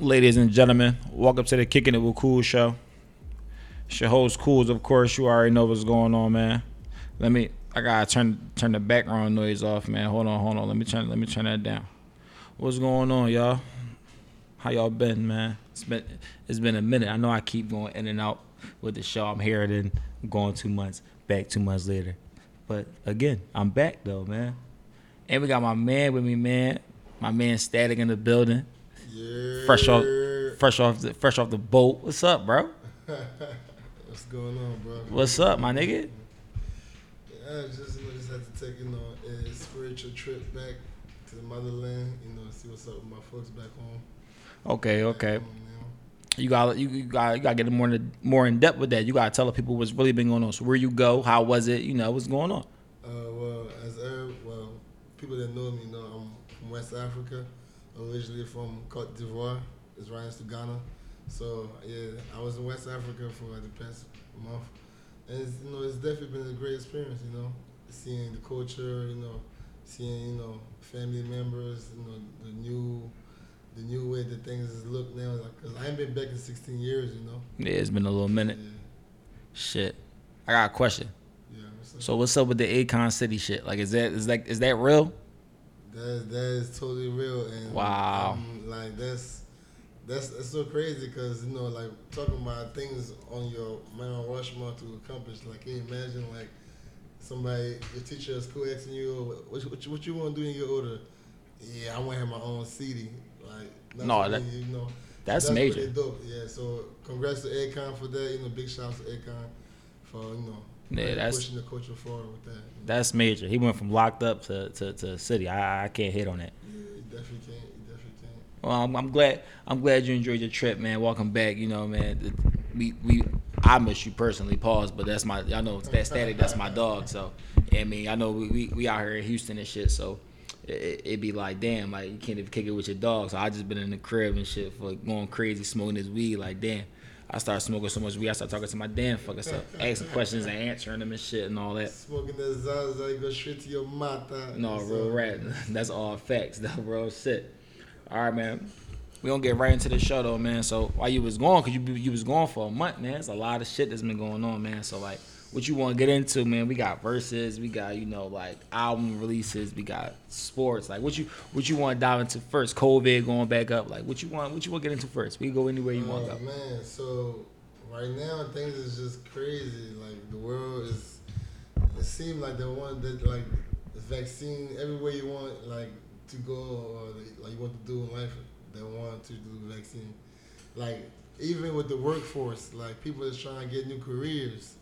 Ladies and gentlemen, welcome to the Kicking It With Cool show. It's your host, Cools, of course. You already know what's going on, man. I gotta turn the background noise off, man. Hold on. Let me turn that down. What's going on, y'all? How y'all been, man? It's been a minute. I know I keep going in and out with the show. I'm here, then going 2 months, back 2 months later. But again, I'm back though, man. And we got my man with me, man. My man Static in the building. Yeah. Fresh off the boat. What's up, bro? What's going on, bro? What's up, my nigga? Yeah, I just had to take, a spiritual trip back to the motherland, see what's up with my folks back home. Okay. You gotta get more in depth with that. You gotta tell the people what's really been going on. So where you go, how was it? What's going on? Well, people that know me know I'm from West Africa. Originally from Cote d'Ivoire, it's right next to Ghana. So yeah, I was in West Africa for the past month, and it's definitely been a great experience. Seeing the culture, seeing family members, the new way that things look now. Cause I ain't been back in 16 years, Yeah, it's been a little minute. Yeah. Shit, I got a question. Yeah. So what's up with the Akon City shit? Is that real? That is totally real, and wow, that's so crazy because talking about things on your Mount Rushmore to accomplish. Can you imagine somebody, your teacher at school asking you what you want to do in your order? Yeah, I want to have my own city. That's major. Really dope. Yeah, so congrats to Akon for that. Big shouts to Akon for pushing the culture forward with that. That's major. He went from locked up to city. I can't hit on that. Yeah, you definitely can't. Well, I'm glad you enjoyed your trip, man. Welcome back. Man, I miss you personally. Pause. But that's my. I know that Static. That's my dog. So yeah, I mean, I know we out here in Houston and shit. So it be like, damn, you can't even kick it with your dog. So I just been in the crib and shit for going crazy, smoking this weed. Damn. I started smoking so much weed, I started talking to my damn fucking self, asking questions and answering them and shit and all that. Smoking that Zaza, you go straight to your mata. No, real rap. That's all facts. That real shit. All right, man. We gonna get right into the show though, man. So while you was gone, cause you was gone for a month, man. It's a lot of shit that's been going on, man. So what you want to get into, man? We got verses, we got album releases, we got sports. What you want to dive into first? COVID going back up. What you want to get into first? We go anywhere you want to go. Man, so right now things is just crazy. The world is. It seems like they want that the vaccine everywhere you want to go or you want to do in life. They want to do the vaccine. Even with the workforce, people is trying to get new careers.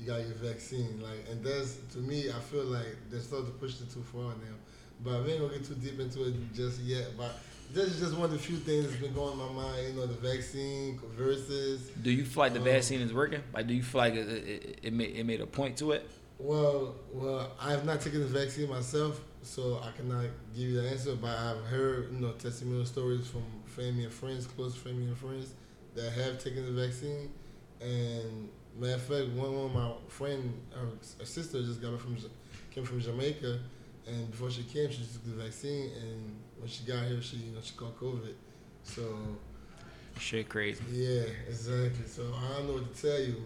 You got your vaccine, and that's, to me, I feel they started to push it too far now. But we ain't gonna get too deep into it just yet. But this is just one of the few things that's been going in my mind. The vaccine versus. Do you feel the vaccine is working? Do you feel it made a point to it? Well, I have not taken the vaccine myself, so I cannot give you the answer. But I've heard, testimonial stories from family and friends, close family and friends that have taken the vaccine, and. Matter of fact, one of my friend, her sister just came from Jamaica, and before she came, she took the vaccine, and when she got here, she caught COVID. So shit, crazy. Yeah, exactly. So I don't know what to tell you,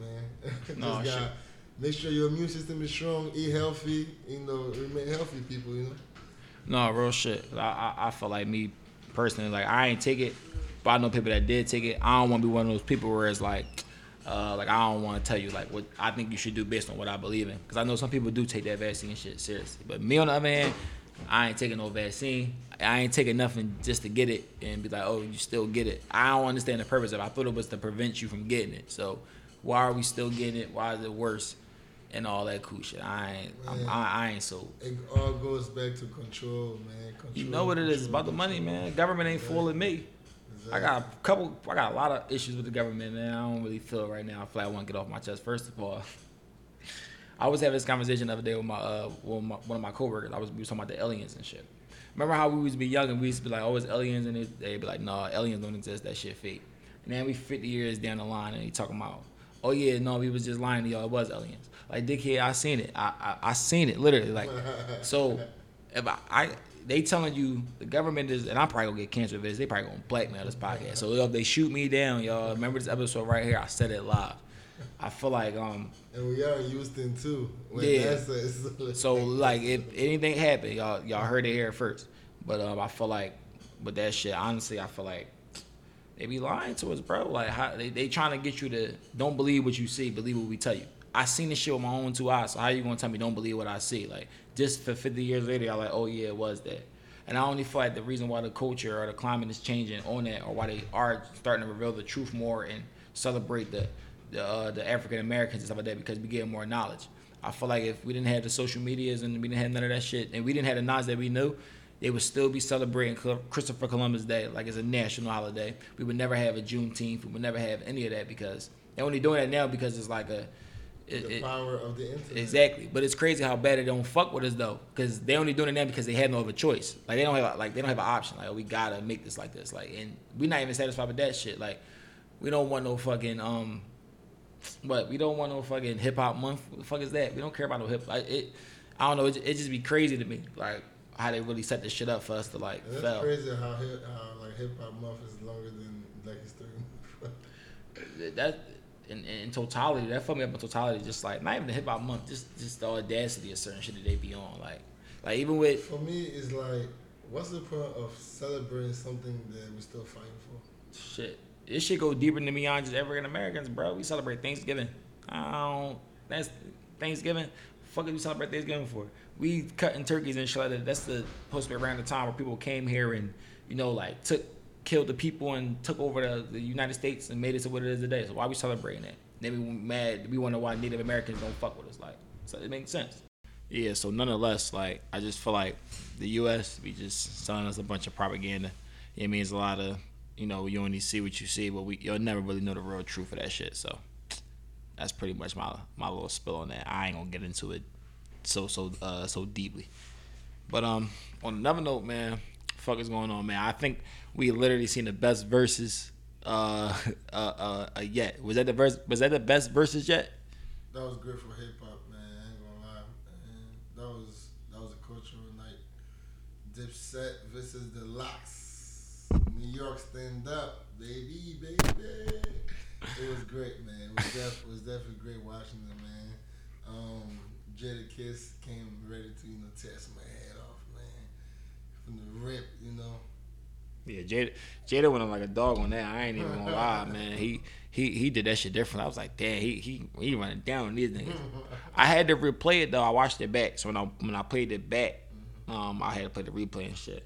man. No, shit. Make sure your immune system is strong. Eat healthy. Remain healthy, people. No, real shit. I feel like me personally, I ain't take it, but I know people that did take it. I don't want to be one of those people where it's like. I don't want to tell you what I think you should do based on what I believe in, because I know some people do take that vaccine and shit seriously. But me on the other hand, I ain't taking no vaccine. I ain't taking nothing just to get it and be like, oh, you still get it. I don't understand the purpose of it. I thought it was to prevent you from getting it. So why are we still getting it? Why is it worse? And all that cool shit. I ain't sold. It all goes back to control, man. Control, you know what it is? It's about the money, man. Government ain't fooling me. Exactly. I got a lot of issues with the government, man. I don't really feel it right now. I feel like I want to get off my chest. First of all, I was having this conversation the other day with one of my coworkers. We was talking about the aliens and shit. Remember how we used to be young and we used to be like, oh, it's aliens, and they'd be like, no, aliens don't exist. That shit fake. And then we 50 years down the line and they talking about, oh yeah, no, we was just lying to y'all. It was aliens. Dickhead, I seen it. I seen it literally. So if I they telling you, the government is, and I'm probably going to get canceled for this, they probably going to blackmail this podcast. So if they shoot me down, y'all, remember this episode right here, I said it live. I feel like... and we are in Houston, too. Yeah. So, like, if anything happened, y'all heard it here first. But I feel like with that shit, honestly, I feel like they be lying to us, bro. Like, how, they trying to get you to don't believe what you see, believe what we tell you. I seen this shit with my own two eyes, so how you going to tell me don't believe what I see? Like, just for 50 years later, y'all like, oh, yeah, it was that. And I only feel like the reason why the culture or the climate is changing on that, or why they are starting to reveal the truth more and celebrate the African Americans and stuff like that, because we get more knowledge. I feel like if we didn't have the social medias and we didn't have none of that shit, and we didn't have the knowledge that we knew, they would still be celebrating Christopher Columbus Day like it's a national holiday. We would never have a Juneteenth. We would never have any of that, because they're only doing that now because it's like a... the power of the internet. Exactly. But it's crazy how bad they don't fuck with us, though, because they only doing it now because they had no other choice. Like, they don't have an option. Like, we got to make this like this. Like, and we're not even satisfied with that shit. Like, we don't want no fucking... we don't want no fucking hip hop month. What the fuck is that? We don't care about no hip hop. I don't know. It just be crazy to me, like how they really set this shit up for us to like. And that's fail. Crazy how like hip hop month is longer than like it's 3 months. That in totality, that fucked me up in totality. Just like not even the hip hop month, just the audacity of certain shit that they be on. Like even with. For me, it's like, what's the point of celebrating something that we're still fighting for? Shit. This shit go deeper than beyond just African Americans, bro. We celebrate Thanksgiving. That's Thanksgiving. Fuck it, we celebrate Thanksgiving for. We cutting turkeys and shit like that. That's the supposed to be around the time where people came here and, you know, like killed the people and took over the United States and made it to what it is today. So why we celebrating that? Then we mad. We wonder why Native Americans don't fuck with us. Like, so it makes sense. Yeah. So nonetheless, like I just feel like the U.S. we just selling us a bunch of propaganda. It means a lot of. You know, you only see what you see, but you'll never really know the real truth of that shit. So that's pretty much my little spill on that. I ain't gonna get into it so deeply. But on another note, man, fuck is going on, man? I think we literally seen the best verses yet. Was that the best verses yet? That was good for hip hop, man. I ain't gonna lie. And that was a cultural night. Dipset versus the Locks. New York stand up, baby. It was great, man. It was definitely great watching them, man. Jadakiss came ready to, you know, test my head off, man. From the rip, you know. Yeah, Jada went on like a dog on that. I ain't even gonna lie, man. He did that shit different. I was like, damn, he running down on these niggas. I had to replay it though. I watched it back. So when I played it back, I had to play the replay and shit.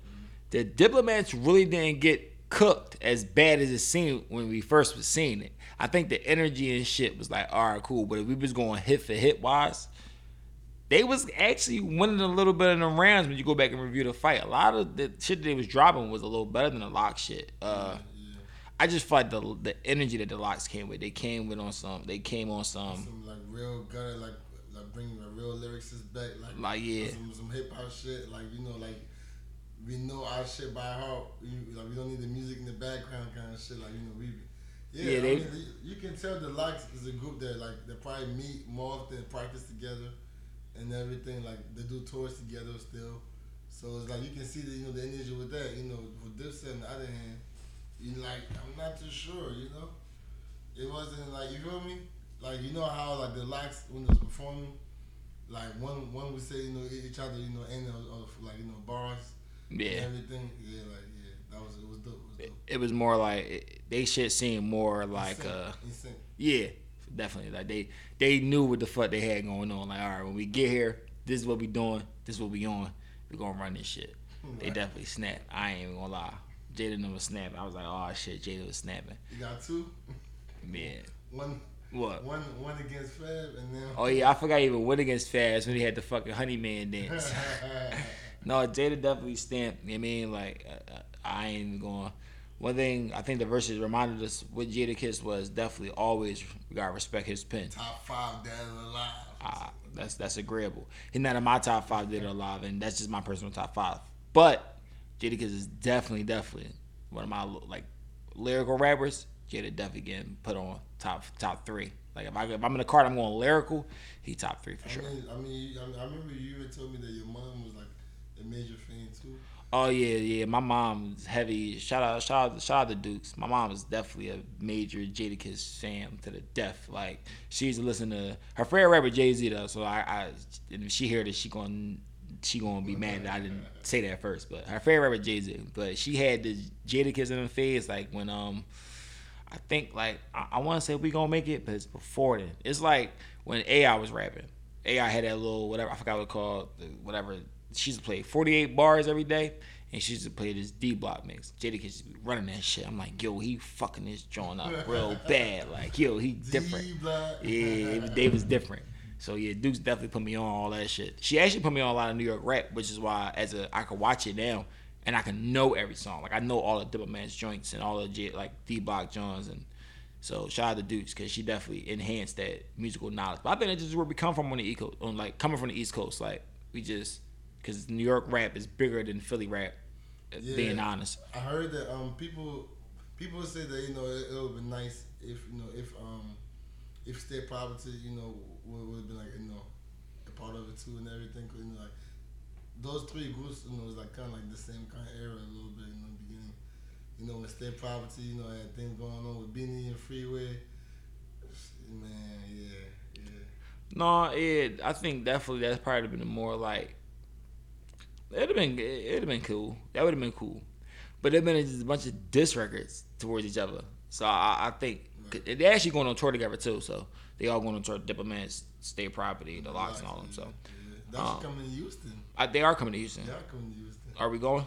The diplomats really didn't get cooked as bad as it seemed when we first was seeing it. I think the energy and shit was like, all right, cool. But if we was going hit for hit wise, they was actually winning a little bit in the rounds when you go back and review the fight. A lot of the shit that they was dropping was a little better than the Lock shit. I just felt the energy that the Locks came with. They came on some like real gutter, like bringing the real lyrics back, like yeah, some hip hop shit, like, you know, like. We know our shit by heart. We don't need the music in the background kind of shit. Like, you know, we... Yeah, I mean, you can tell the Locks is a group that, like, they probably meet more often, practice together and everything. Like, they do tours together still. So it's like, you can see the, you know, the energy with that. You know, with Dipset on the other hand, you're like, I'm not too sure, you know? It wasn't like, you feel me? Like, you know how, like, the Locks, when they was performing, like, one would say, you know, each other, you know, and, like, you know, bars. Yeah. Everything. Yeah, like, yeah. It was dope. It was more like they shit seemed more like yeah, definitely. Like they knew what the fuck they had going on. Like, all right, when we get here, this is what we doing. This is what we on. We gonna run this shit. Right. They definitely snapped. I ain't even gonna lie. Jada was snapping. I was like, oh shit, Jada was snapping. You got two. Man. One. What? One against Fab and then. Oh yeah, I forgot he even went against Fab when he had the fucking Honeyman dance. No, Jada definitely stamped. I mean, like, I ain't even going. One thing I think the verses reminded us with Jadakiss was definitely always we gotta respect his pen. Top 5 dead or alive. That's agreeable. He's not in my top 5 dead or alive, and that's just my personal top 5. But Jadakiss is definitely one of my like lyrical rappers. Jada definitely getting put on top 3. Like, if I'm in the card, I'm going lyrical. He top 3 for sure. I remember you even told me that your mom was like. Major fan too. Oh yeah, yeah. My mom's heavy. Shout out to Dukes. My mom is definitely a major Jadakiss fan to the death. Like, she used to listen to her favorite rapper Jay-Z though. So I and if she hear this, she gonna be mad that I didn't say that first. But her favorite rapper Jay-Z. But she had the Jadakiss in her face like when I think like I want to say We Gonna Make It, but it's before then. It's like when AI was rapping. AI had that little whatever, I forgot what it called, whatever. She used to play 48 bars every day, and she used to play this D-Block mix. Jadakiss used to be running that shit. I'm like, yo, he fucking this joint up real bad. Like, yo, he different. D-Block. Yeah, they was different. So, yeah, Dukes definitely put me on all that shit. She actually put me on a lot of New York rap, which is why I could watch it now, and I can know every song. Like, I know all the Diplomat's joints and all the D-Block joints. And so, shout out to Dukes, because she definitely enhanced that musical knowledge. But I think that's just where we come from on the East Coast, coming from the East Coast. Like, we just... Because New York rap is bigger than Philly rap, being honest. I heard that people say that, you know, it would have been nice if State Property, you know, would have been like, you know, a part of it too and everything. Cause, you know, like those three groups, you know, was like kind of like the same kind of era a little bit in the beginning. You know, when State Property, you know, had things going on with Beanie and Freeway. Man, yeah. No, I think definitely that's probably been more like. It'd have been cool. That would have been cool, but it'd been just a bunch of diss records towards each other. So I think they're actually going on tour together too. So they all going on tour. Diplomats, State Property, The Locks, and all them. So that's coming to Houston. They are coming to Houston. Are we going?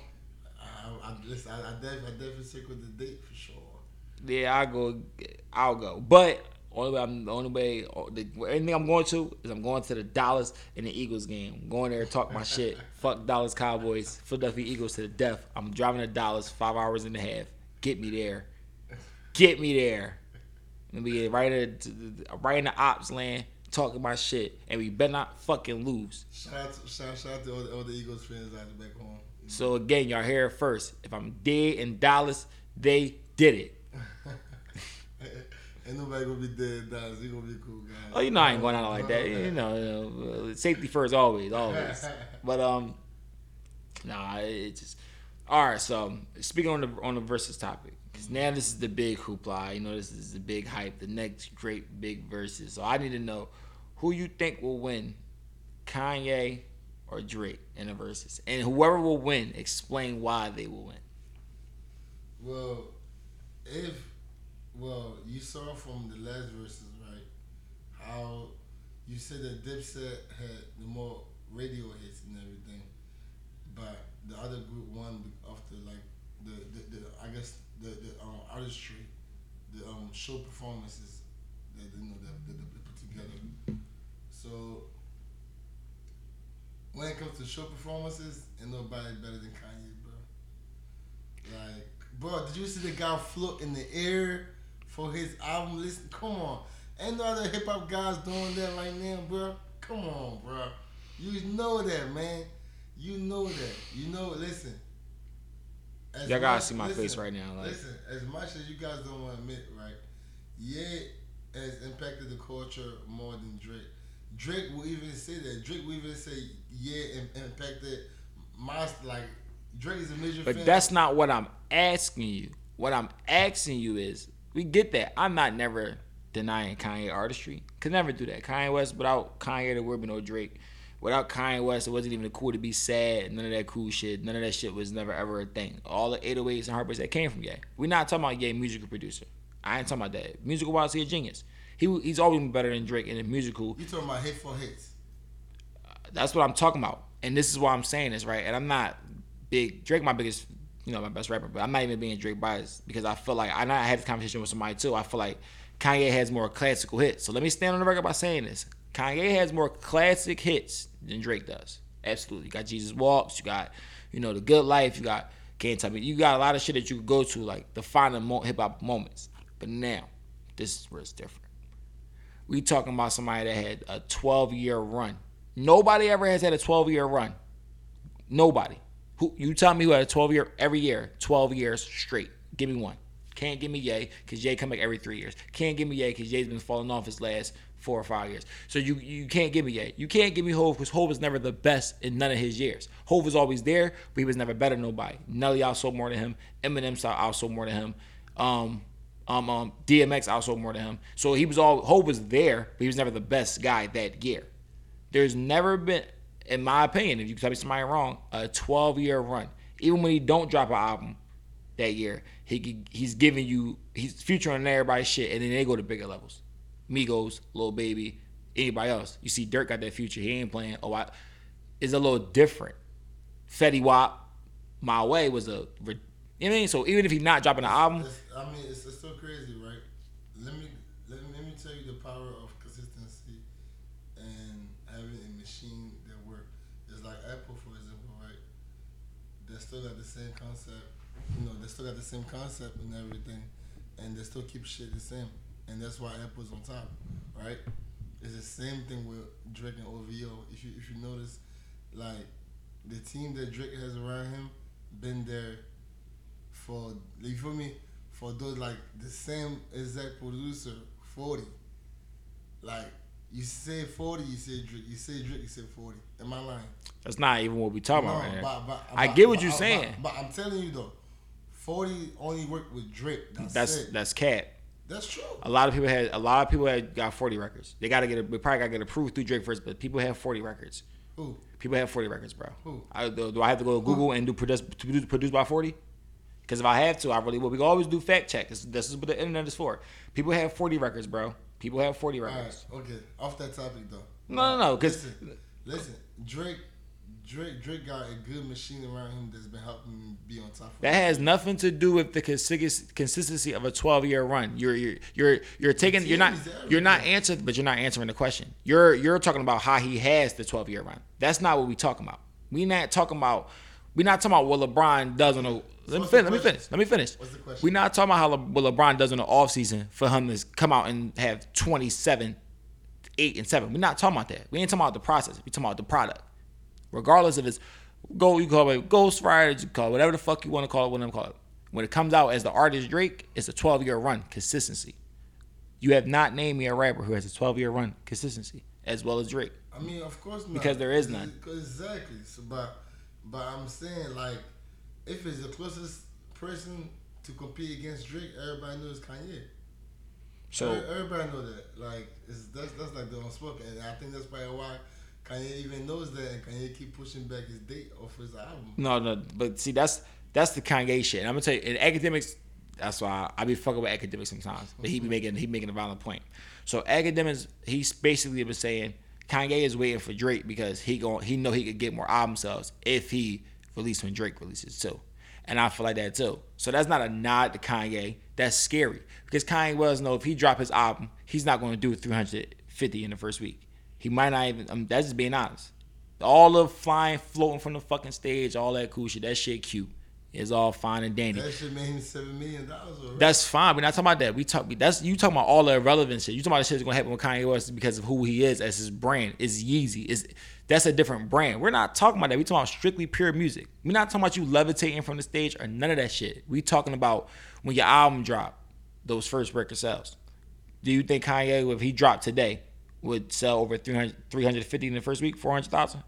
I definitely stick with the date for sure. Yeah, I'll go. But the only way. Anything I'm going to is I'm going to the Dallas and the Eagles game. I'm going there to talk my shit. Fuck Dallas Cowboys, Philadelphia Eagles to the death. I'm driving to Dallas 5.5 hours. Get me there. And we get right in the ops land, talking my shit, and we better not fucking lose. Shout out to all the Eagles fans out the back home. So again, y'all hear it first. If I'm dead in Dallas, they did it. Ain't nobody gonna be dead, Dallas. He gonna be cool, guys. Oh, you know I ain't going out like that. You know, safety first, always. But it just all right. So speaking on the versus topic, because now this is the big hoopla. You know, this is the big hype, the next great big versus. So I need to know who you think will win, Kanye or Drake in a versus, and whoever will win, explain why they will win. Well, you saw from the last verses, right? How you said that Dipset had the more radio hits and everything, but the other group won off the like the artistry, the show performances that they put together. So when it comes to show performances, ain't nobody better than Kanye, bro. Like, bro, did you see the guy float in the air? For his album, listen, come on. Ain't no other hip hop guys doing that right now, bro. Come on, bro. You know that, man. You know that. You know, listen. Y'all gotta see my face right now. Like. Listen, as much as you guys don't want to admit, right? Ye has impacted the culture more than Drake. Drake will even say that. Drake will even say, yeah, impacted my, like, Drake is a major fan. But that's not what I'm asking you. What I'm asking you is, we get that. I'm not never denying Kanye artistry. Could never do that. Kanye West, without Kanye, there would be no Drake. Without Kanye West, it wasn't even cool to be sad. None of that cool shit. None of that shit was never ever a thing. All the 808s and heartbreaks that came from Ye. We're not talking about Ye, musical producer. I ain't talking about that. Musical wise, he's a genius. He's always been better than Drake in the musical. You talking about hit for hits? That's what I'm talking about, and this is why I'm saying this, right? And I'm not big Drake. My biggest. You know, my best rapper, but I'm not even being Drake biased because I feel like I had this conversation with somebody too. I feel like Kanye has more classical hits. So let me stand on the record by saying this: Kanye has more classic hits than Drake does. Absolutely, you got Jesus Walks, you got, you know, The Good Life, you got Can't Tell Me, you got a lot of shit that you could go to like the final hip hop moments. But now, this is where it's different. We talking about somebody that had a 12-year run. Nobody ever has had a 12-year run. Nobody. You tell me who had a 12-year, every year, 12 years straight. Give me one. Can't give me Ye, because Ye come back every 3 years. Can't give me Ye, because Ye's been falling off his last 4 or 5 years. So you can't give me Ye. You can't give me Hov, because Hov was never the best in none of his years. Hov was always there, but he was never better than nobody. Nelly outsold more than him. Eminem outsold more than him. DMX outsold more than him. So Hov was there, but he was never the best guy that year. There's never been, in my opinion, if you tell me somebody wrong, a 12-year run. Even when he don't drop an album that year, he's giving you, he's featuring everybody's shit, and then they go to bigger levels. Migos, Lil Baby, anybody else. You see Dirk got that future. He ain't playing. It's a little different. Fetty Wap, My Way was a, you know what I mean? So even if he's not dropping an album. It's so crazy, right? Let me tell you the power of consistency and having a machine that works. It's like Apple, for example, right? They still got the same concept. They still got the same concept and everything, and they still keep shit the same. And that's why Apple's on top, right? It's the same thing with Drake and OVO. If you notice, like, the team that Drake has around him been there for, you feel me? For those, like, the same exact producer, 40. Like, you say 40, you say Drake. You say Drake, you say 40. Am I lying? That's not even what we talking about right here. I get what you're saying. But I'm telling you, though, 40 only worked with Drake. That's cat. That's true. A lot of people had got 40 records. We probably gotta get approved through Drake first, but people have 40 records. Who? People have 40 records, bro. Who? Do I have to go to Google and do produce by 40? Because if I have to, I really will. We can always do fact check. This is what the internet is for. People have 40 records, bro. People have 40 records. All right, okay. Off that topic, though. No. Because listen, Drake got a good machine around him that's been helping him be on top. That has nothing to do with the consistency of a 12-year run. You're not answering the question. You're talking about how he has the 12-year run. That's not what we talking about. We're not talking about what LeBron does on a. Let me finish. What's the question? We're not talking about what LeBron does in the offseason for him to come out and have 27, 8, and 7. We're not talking about that. We ain't talking about the process. We're talking about the product. Regardless if it's you call it Ghost Rider, you call it whatever the fuck you want to call it, whatever you call it. When it comes out as the artist Drake, it's a 12-year run, consistency. You have not named me a rapper who has a 12-year run, consistency, as well as Drake. I mean, of course not. Because there is none. Exactly. So, but I'm saying, like, if it's the closest person to compete against Drake, everybody knows Kanye. So everybody knows that. Like, that's like the unspoken. And I think that's probably why Kanye even knows that, and Kanye keep pushing back his date off his album. No, but see, that's the Kanye shit. And I'm gonna tell you, in academics, that's why I be fucking with academics sometimes. But he be making a valid point. So academics, he's basically been saying Kanye is waiting for Drake because he know he could get more album sales if he released when Drake releases too. And I feel like that too. So that's not a nod to Kanye. That's scary because Kanye West know if he drop his album, he's not gonna do 350 in the first week. He might not even, that's just being honest. All the flying, floating from the fucking stage, all that cool shit, that shit cute. It's all fine and dandy. That shit made him $7 million already. That's fine. We're not talking about that. You talking about all the irrelevant shit. You talking about the shit that's going to happen with Kanye West because of who he is as his brand. It's Yeezy. That's a different brand. We're not talking about that. We're talking about strictly pure music. We're not talking about you levitating from the stage or none of that shit. We talking about when your album drop, those first record sales. Do you think Kanye, if he dropped today, would sell over 350 in the first week, 400,000?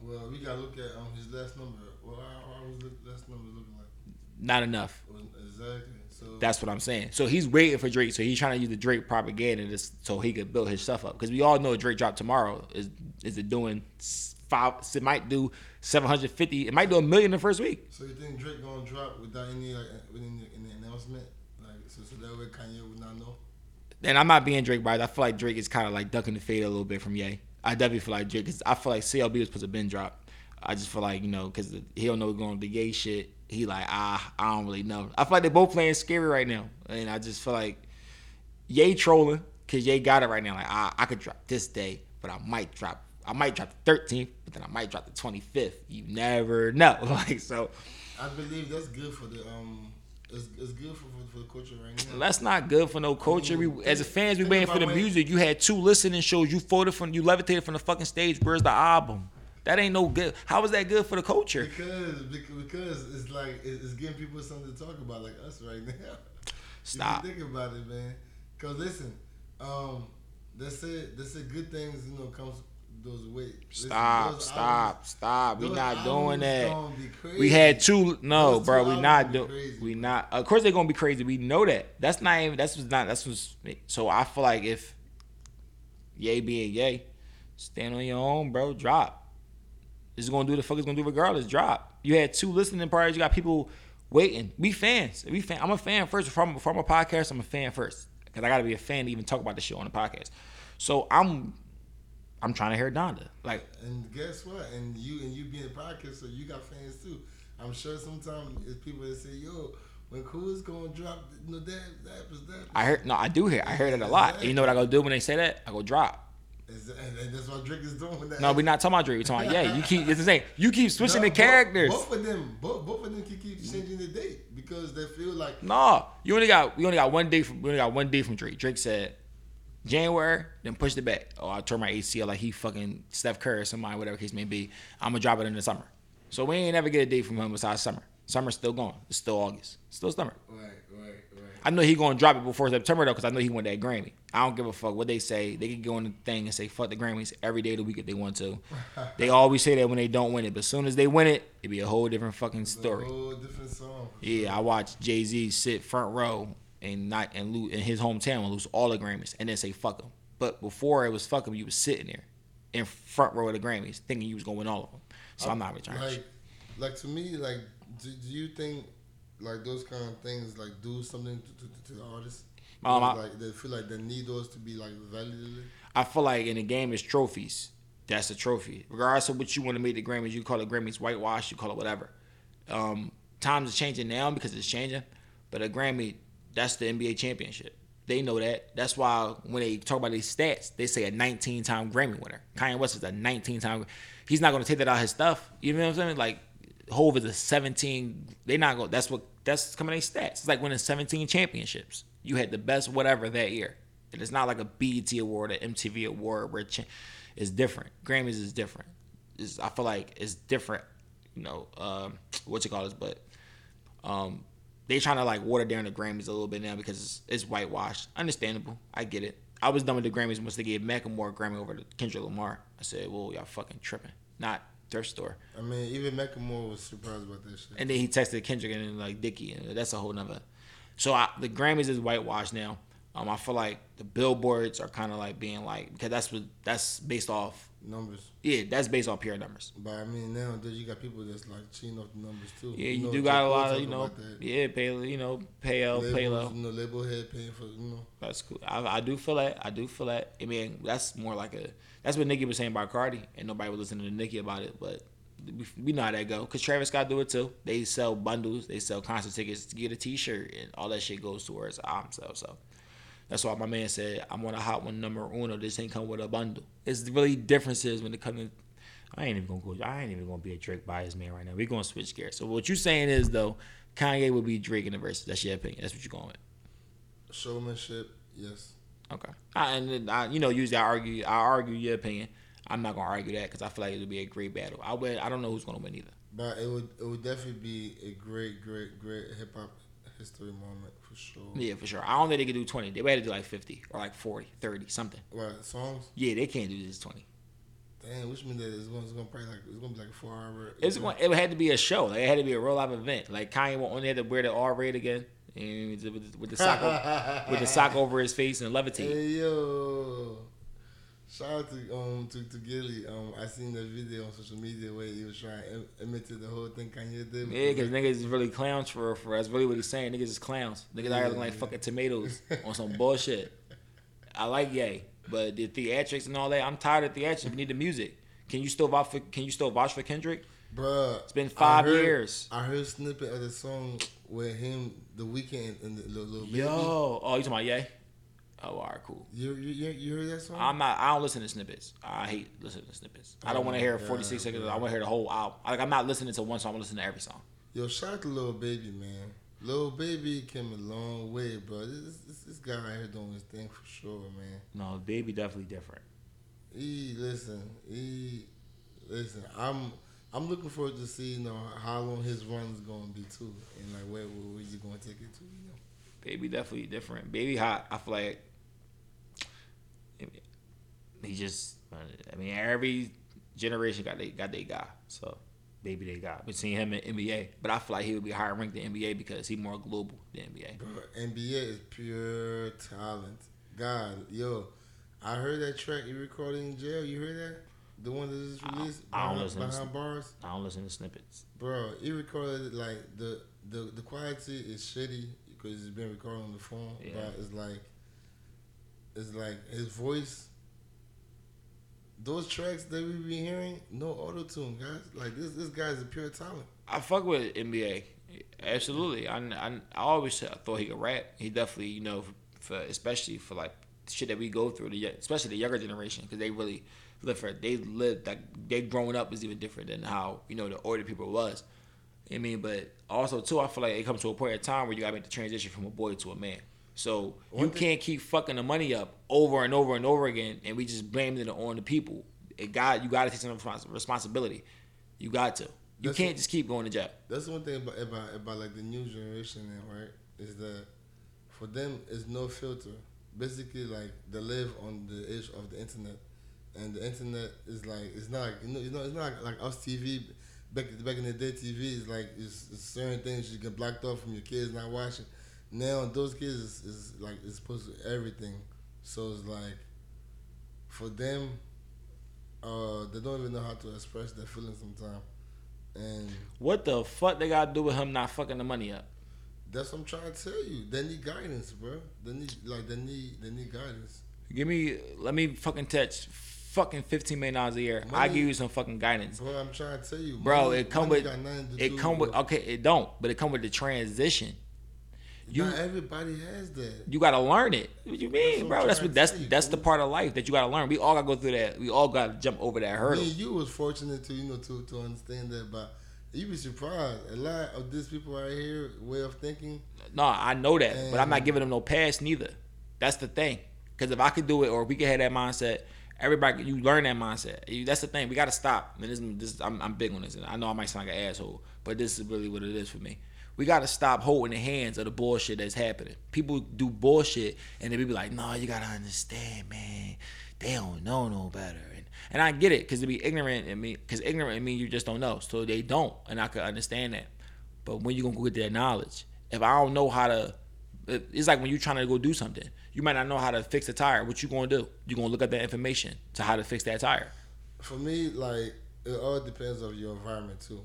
Well, we gotta look at his last number. Well, how was the last number looking like? Not enough. Exactly. So that's what I'm saying. So he's waiting for Drake. So he's trying to use the Drake propaganda so he could build his stuff up. Because we all know a Drake drop tomorrow is it doing five? It might do 750. It might do 1 million in the first week. So you think Drake gonna drop without any within the announcement? Like so that way Kanye would not know. And I'm not being Drake biased. I feel like Drake is kind of like ducking the fade a little bit from Ye. I definitely feel like Drake, because I feel like CLB was supposed to been drop. I just feel like, because he don't know what's going on with the Ye shit. He like, I don't really know. I feel like they both playing scary right now. And I just feel like Ye trolling, because Ye got it right now. Like, I could drop this day, but I might drop the 13th, but then I might drop the 25th. You never know. Like, so. I believe that's good for the, It's good for the culture right now. That's not good for no culture. As a fans, we waiting for the music. You had 2 listening shows. You levitated from the fucking stage. Where's the album? That ain't no good. How is that good for the culture? Because it's like it's giving people something to talk about, like us right now. Stop. If you think about it, man. Cause listen, they say good things, you know, comes those ways. Stop. We not doing that. We had two. No, bro. We not doing. We not. Of course they're gonna be crazy. We know that. That's not even. That's what's not. That's what's. So I feel like if Ye being Ye, stand on your own, bro. Drop. It's gonna do what the fuck it's gonna do regardless. Drop. You had two listening parties. You got people waiting. We fans. I'm a fan first. From a podcast, I'm a fan first. Because I got to be a fan to even talk about the show on the podcast. So I'm trying to hear Donda. Like, and guess what? And you being a podcast, so you got fans too. I'm sure sometimes it's people that say, yo, when Kool's going to drop, you know, that. I heard it a lot. And you know what I go do when they say that? I go drop. And that's what Drake is doing with that. No, we're not talking about Drake. We're talking about, yeah, you keep switching the characters. Both of them can keep changing the date because they feel like we only got one day from Drake. Drake said January, then pushed it back. Oh, I tore my ACL like he fucking Steph Curry or somebody, whatever the case may be. I'm gonna drop it in the summer. So we ain't never get a date from him besides summer. Summer's still going. It's still August. It's still summer. Right. I know he gonna drop it before September though, because I know he won that Grammy. I don't give a fuck what they say. They can go on the thing and say fuck the Grammys every day of the week if they want to. They always say that when they don't win it, but as soon as they win it, it'd be a whole different fucking story. A whole different song. Yeah, I watched Jay-Z sit front row and lose in his hometown and lose all the Grammys and then say fuck them. But before it was fuck them, you was sitting there in front row of the Grammys thinking you was gonna win all of them. So I'm not returning. Like to me, like do you think? Like those kind of things, like do something to the artists. They feel like they need those to be like validated. I feel like in the game it's trophies. That's a trophy, regardless of what you want to make the Grammys. You call it Grammys whitewash, you call it whatever. Times are changing now because it's changing, but a Grammy, that's the NBA championship. They know that. That's why when they talk about these stats, they say a 19-time Grammy winner. Kanye West is a 19-time. He's not going to take that out of his stuff. You know what I'm saying? Like. Hove is a 17. They not going. That's coming. They stats. It's like winning 17 championships. You had the best whatever that year. And it's not like a BET award, an MTV award where it's different. Grammys is different. I feel like it's different. You know but they trying to like water down the Grammys a little bit now because it's whitewashed. Understandable. I get it. I was done with the Grammys once they gave Macklemore a Grammy over to Kendrick Lamar. I said, "Well, y'all fucking tripping." Not. Thrift store. I mean, even Macklemore was surprised about that shit. And then he texted Kendrick and then like Dickie, and that's a whole nother. So the Grammys is whitewashed now. I feel like the billboards are kind of like being like because that's based off numbers. Yeah, that's based off pure numbers. But I mean, now dude, you got people that's like cheating off the numbers too. Yeah, you do got a lot of pay low. You know, label head paying for That's cool. I do feel that. I mean, that's more like a. That's what Nikki was saying about Cardi, and nobody was listening to Nikki about it, but we know how that go. Because Travis Scott do it too. They sell bundles, they sell concert tickets to get a T-shirt, and all that shit goes towards the album sale. So that's why my man said, I'm on a hot one, number uno. This ain't come with a bundle. It's really differences when it comes to... I ain't even going to be a Drake bias man right now. We're going to switch gears. So what you saying is, though, Kanye would be Drake in the verses. That's your opinion. That's what you're going with. Showmanship, yes. Okay, I usually argue your opinion. I'm not gonna argue that because I feel like it would be a great battle. I don't know who's gonna win either. But it would definitely be a great hip hop history moment for sure. Yeah, for sure. I don't think they could do 20. They had to do like 50 or like 40, 30, something. What songs? Yeah, they can't do this 20. Damn, which means that it's gonna be like a 4-hour. It had to be a show. Like, it had to be a real live event. Like Kanye will only have to wear the R-rated again. And with the sock over his face and levitate. Hey yo, shout out to Gilly. I seen the video on social media where he was trying to imitate the whole thing Kanye did. Yeah, because niggas is really clowns for us. Really what he's saying. Niggas is clowns. Niggas out here looking like fucking tomatoes on some bullshit. I like Ye, but the theatrics and all that. I'm tired of theatrics. We need the music. Can you still vouch for Kendrick? Bruh, it's been 5 years. I heard a snippet of the song with him, The Weeknd, and the little baby. Yo, oh, you talking about Ye? Oh, all right, cool. You heard that song? I don't listen to snippets. I hate listening to snippets. I don't want to hear 46 seconds. I want to hear the whole album. Like I'm not listening to one song. I'm listening to every song. Yo, shout out to Lil Baby, man. Lil Baby came a long way, bro. This guy right here doing his thing for sure, man. No, Baby definitely different. He listen. He Listen, I'm looking forward to seeing how long his run's gonna be too, and like where is he gonna take it to? You know, Baby definitely different. Baby hot. I feel like he just. I mean, every generation got they guy. So Baby they guy. We've seen him in NBA, but I feel like he would be higher ranked than NBA because he's more global than NBA. Bro, NBA is pure talent. God, yo, I heard that track you recorded in jail. You heard that? The one that just released behind bars. I don't listen to snippets. Bro, he recorded like the quality is shitty because it's been recorded on the phone. Yeah. But it's like his voice. Those tracks that we be hearing, no auto tune, guys. Like this guy's a pure talent. I fuck with NBA, absolutely. I always thought he could rap. He definitely, you know, for especially for like shit that we go through, especially the younger generation, because they really live for. They lived like they growing up is even different than how you know the older people was. I mean, but also too, I feel like it comes to a point in time where you gotta make the transition from a boy to a man. So you can't keep fucking the money up over and over and over again, and we just blaming it on the people. You got to take some responsibility. You got to. You can't just keep going to jail. That's one thing about like the new generation, right? Is that for them it's no filter. Basically, like they live on the edge of the internet, and the internet is like it's not like us TV. Back in the day, TV is like it's certain things you get blocked off from your kids not watching. Now those kids is like it's supposed to everything, so it's like for them, they don't even know how to express their feelings sometimes. And what the fuck they gotta do with him not fucking the money up? That's what I'm trying to tell you. They need guidance, bro. They need guidance. Let me fucking touch fucking $15 million a year. I give you some fucking guidance. Bro, I'm trying to tell you, bro. It come with the transition. Not everybody has that. You gotta learn it. What you mean, bro? That's the part of life that you gotta learn. We all gotta go through that. We all gotta jump over that hurdle. Me and you was fortunate to understand that, but you'd be surprised. A lot of these people out here way of thinking. No, I know that, but I'm not giving them no pass neither. That's the thing. Because if I could do it, or if we could have that mindset, everybody you learn that mindset. That's the thing. We gotta stop. Man, I'm big on this. And I know I might sound like an asshole, but this is really what it is for me. We got to stop holding the hands of the bullshit that's happening. People do bullshit, and they be like, no, you got to understand, man. They don't know no better. And I get it, because to be ignorant, you just don't know. So they don't, and I can understand that. But when you going to go get that knowledge? If I don't know how to, it's like when you're trying to go do something. You might not know how to fix a tire. What you going to do? You're going to look up that information to how to fix that tire. For me, like, it all depends on your environment, too.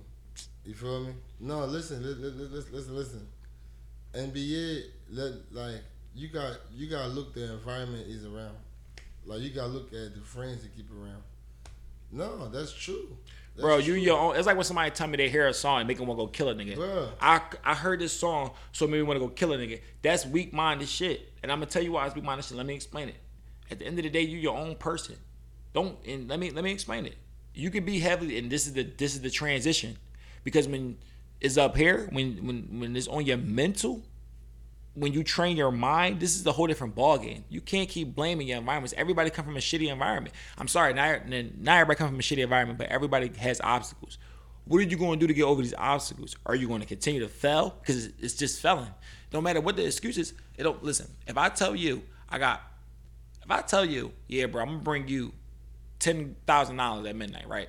You feel me? No, listen. NBA, like you gotta look the environment is around. Like you gotta look at the friends you keep around. No, that's true. Bro, you your own. It's like when somebody tell me they hear a song and make them want to go kill a nigga. Bruh. I heard this song, so it made me want to go kill a nigga. That's weak-minded shit. And I'm gonna tell you why it's weak-minded shit. Let me explain it. At the end of the day, you your own person. Let me explain it. You can be heavily, and this is the transition. Because when it's up here, when it's on your mental, when you train your mind, this is a whole different ballgame. You can't keep blaming your environments. Everybody come from a shitty environment. I'm sorry, not everybody come from a shitty environment, but everybody has obstacles. What are you going to do to get over these obstacles? Are you going to continue to fail? Because it's just failing. No matter what the excuse is, it don't listen. If I tell you, yeah, bro, I'm gonna bring you $10,000 at midnight, right?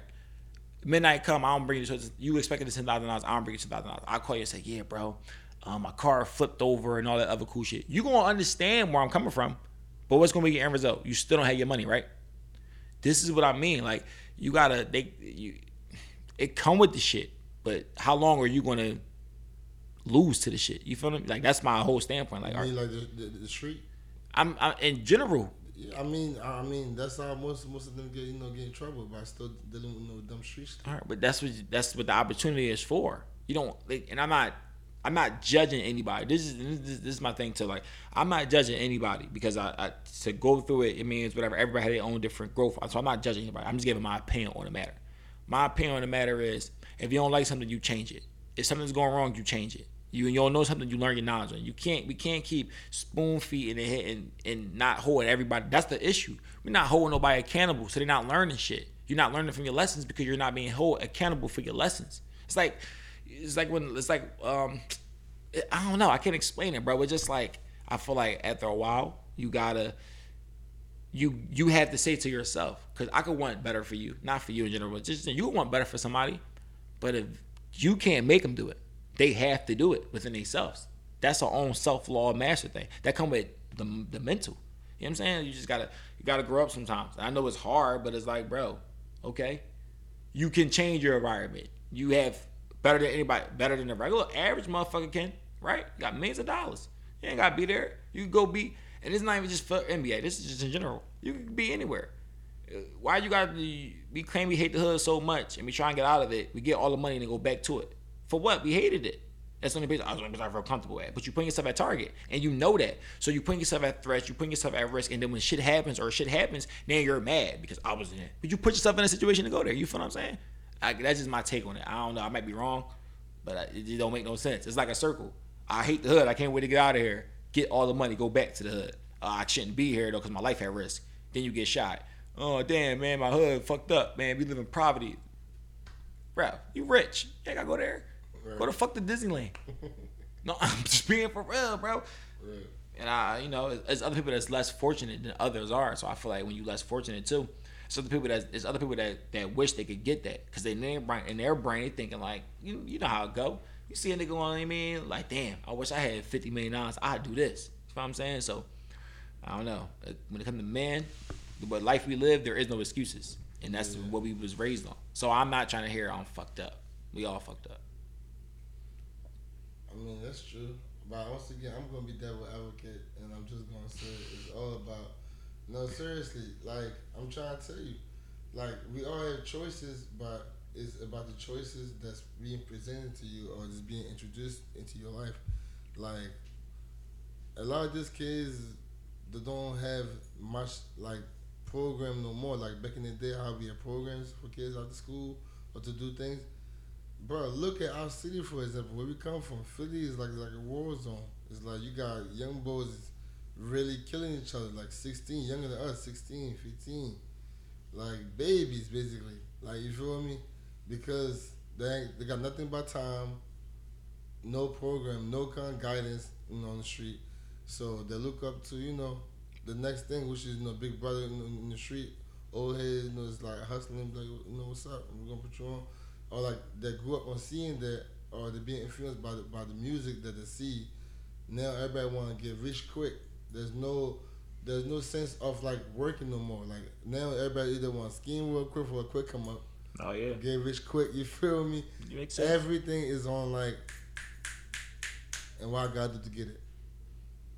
Midnight come, I don't bring you. You expected the $10,000, I don't bring you $10,000. I call you and say, yeah, bro, my car flipped over and all that other cool shit. You gonna understand where I'm coming from, but what's gonna be your end result? You still don't have your money, right? This is what I mean. Like you gotta, it come with the shit, but how long are you gonna lose to the shit? You feel me? Like that's my whole standpoint. Like, you mean like the street? I'm in general. I mean, that's how most of them get in trouble by still dealing with no dumb street stuff. All right, but that's what the opportunity is for. You don't, like, and I'm not judging anybody. This is my thing too. Like, I'm not judging anybody because I to go through it. It means whatever. Everybody had their own different growth, so I'm not judging anybody. I'm just giving my opinion on the matter. My opinion on the matter is, if you don't like something, you change it. If something's going wrong, you change it. You don't know something, you learn your knowledge on. We can't keep spoon feeding and not holding everybody. That's the issue. We're not holding nobody accountable, so they're not learning shit. You're not learning from your lessons because you're not being held accountable for your lessons. It's like I don't know. I can't explain it, bro. It's just like, I feel like after a while, you have to say to yourself, because I could want better for you, not for you in general, but just you want better for somebody. But if you can't make them do it, they have to do it within themselves. That's our own self-law master thing that come with the mental. You know what I'm saying? You just gotta grow up sometimes. I know it's hard, but it's like, bro, okay, you can change your environment. You have better than anybody, better than the regular average motherfucker can, right? You got millions of dollars. You ain't gotta be there. You can go be, and it's not even just for NBA. This is just in general. You can be anywhere. Why you gotta be? We claim we hate the hood so much, and we try and get out of it. We get all the money and then go back to it. For what? We hated it. That's the only place I feel comfortable at. But you putting yourself at target, and you know that. So you putting yourself at threat. You putting yourself at risk, and then when shit happens, then you're mad because I was in it. But you put yourself in a situation to go there. You feel what I'm saying? That's just my take on it. I don't know. I might be wrong, but it don't make no sense. It's like a circle. I hate the hood. I can't wait to get out of here. Get all the money. Go back to the hood. I shouldn't be here, though, because my life at risk. Then you get shot. Oh, damn, man. My hood fucked up, man. We live in poverty. Bro, you rich. You ain't got to go there. Right. Go the fuck to Disneyland. No, I'm just being for real, bro. Right. And it's other people that's less fortunate than others are. So I feel like when you less fortunate, too, it's other people that wish they could get that, because in their brain they thinking like, you know how it go. You see a nigga on, I mean, like, damn, I wish I had $50 million. I'd do this. You know what I'm saying? So I don't know. When it comes to men, what life we live, there is no excuses, and that's what we was raised on. So I'm not trying to hear I'm fucked up. We all fucked up. I mean, that's true. But once again, I'm gonna be devil advocate, and I'm just gonna say it's all about. No, seriously, like, I'm trying to tell you, like, we all have choices, but it's about the choices that's being presented to you or just being introduced into your life. Like, a lot of these kids, they don't have much, like, program no more. Like, back in the day, how we had programs for kids out of school or to do things. Bro, look at our city, for example, where we come from. Philly is like a war zone. It's like you got young boys really killing each other, like 16, younger than us, 16, 15, like babies, basically. Like, you feel me? Because they got nothing but time, no program, no kind of guidance on the street. So they look up to, the next thing, which is, big brother in the street, old head, it's like hustling, like, what's up? We're going to put you on. Or like they grew up on seeing that, or they're being influenced by the music that they see. Now everybody want to get rich quick. There's no sense of like working no more. Like now, everybody either wants scheme real quick for a quick come up. Oh yeah, get rich quick. You feel me? You make sense. Everything is on like, and what I gotta do to get it.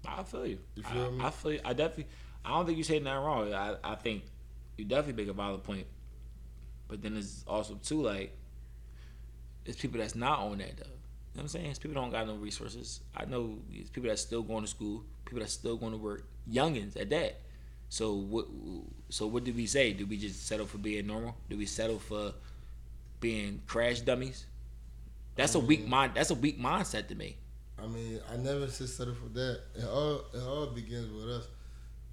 I feel you. You feel me? I feel you. I definitely. I don't think you said nothing wrong. I think you definitely make a valid point. But then it's also too like, it's people that's not on that though. You know what I'm saying? It's people don't got no resources. I know it's people that's still going to school, people that's still going to work, youngins at that. So what do we say? Do we just settle for being normal? Do we settle for being crash dummies? That's a weak mindset to me. I mean, I never said settle for that. It all begins with us.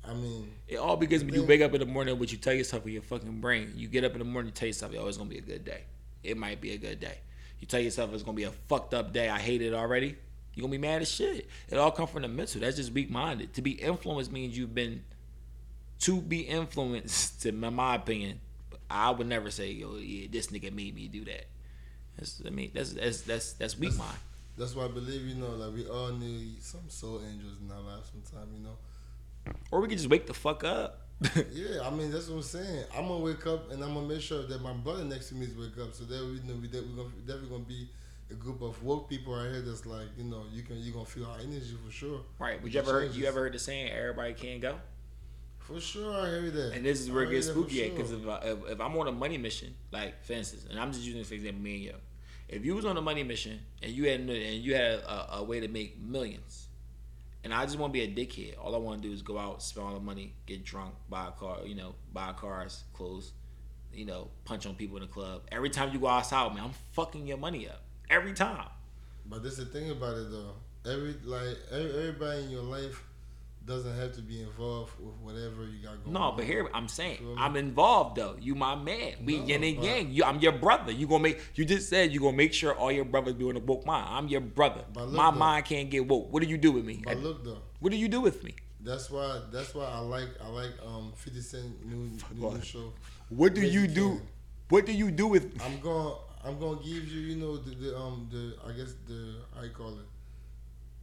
I mean, it all begins when you wake up in the morning. What you tell yourself in your fucking brain. You get up in the morning, you tell yourself, "Yo, it's gonna be a good day." It might be a good day. You tell yourself it's going to be a fucked up day. I hate it already. You're going to be mad as shit. It all comes from the mental. That's just weak-minded. To be influenced means you've been... To be influenced, in my opinion, I would never say, yo, yeah, this nigga made me do that. That's weak-minded. That's why I believe, like we all need some soul angels in our lives sometime, Or we can just wake the fuck up. Yeah, I mean, that's what I'm saying. I'm going to wake up and I'm going to make sure that my brother next to me is wake up. So that we're definitely going to be a group of woke people right here that's like, you're going to feel our energy for sure. Right. But you ever heard the saying, everybody can't go? For sure, I heard that. And this is where it gets spooky at, because if I'm on a money mission, like, for instance, and I'm just using this for example, me and you. If you was on a money mission and you had a way to make millions, and I just want to be a dickhead. All I want to do is go out, spend all the money, get drunk, buy a car, buy cars, clothes, punch on people in the club. Every time you go outside, man, I'm fucking your money up. Every time. But this is the thing about it, though. Everybody in your life, doesn't have to be involved with whatever you got going on. No, but here I'm saying I'm involved though. You my man. We yin and yang. I'm your brother. You just said you gonna make sure all your brothers doing a woke mind. I'm your brother. My mind can't get woke. What do you do with me? But look though. What do you do with me? That's why I like 50 Cent new show. What do you do? What do you do with me? I'm gonna give you, the how you call it,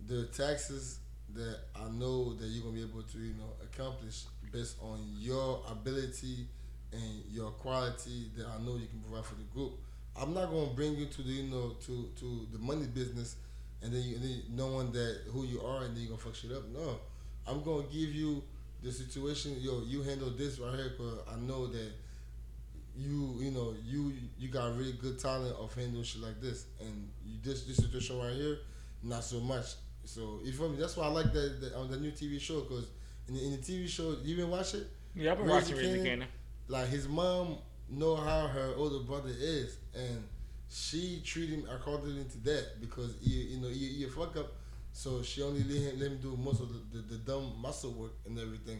the taxes that I know that you're gonna be able to, accomplish based on your ability and your quality that I know you can provide for the group. I'm not gonna bring you to the, to the money business, and then knowing that who you are and then you're gonna fuck shit up. No, I'm gonna give you the situation. You handle this right here because I know that. You got really good talent of handling shit like this, and this situation right here, not so much. So you feel me? That's why I like the new TV show, because in the TV show, you been watch it? Yeah, I've been watching Nick Cannon. Like, his mom know how her older brother is, and she treat him accordingly to that because he a fuck up. So she only let him do most of the dumb muscle work and everything,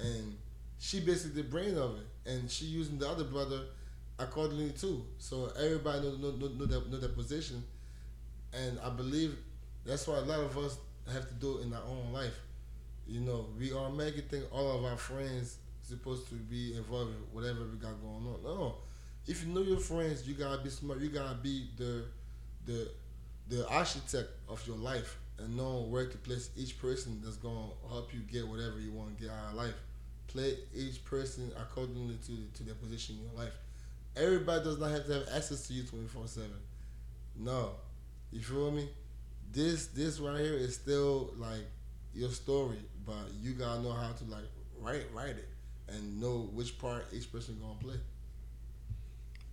and she basically the brain of it, and she using the other brother accordingly too. So everybody know that position, and I believe that's why a lot of us have to do it in our own life. We are making things. All of our friends supposed to be involved in whatever we got going on. No, if you know your friends, you gotta be smart. You gotta be the architect of your life and know where to place each person that's gonna help you get whatever you want to get out of life. Play each person accordingly to their position in your life. Everybody does not have to have access to you 24/7. No, you feel me? This right here is still like your story, but you gotta know how to like write it and know which part each person gonna play.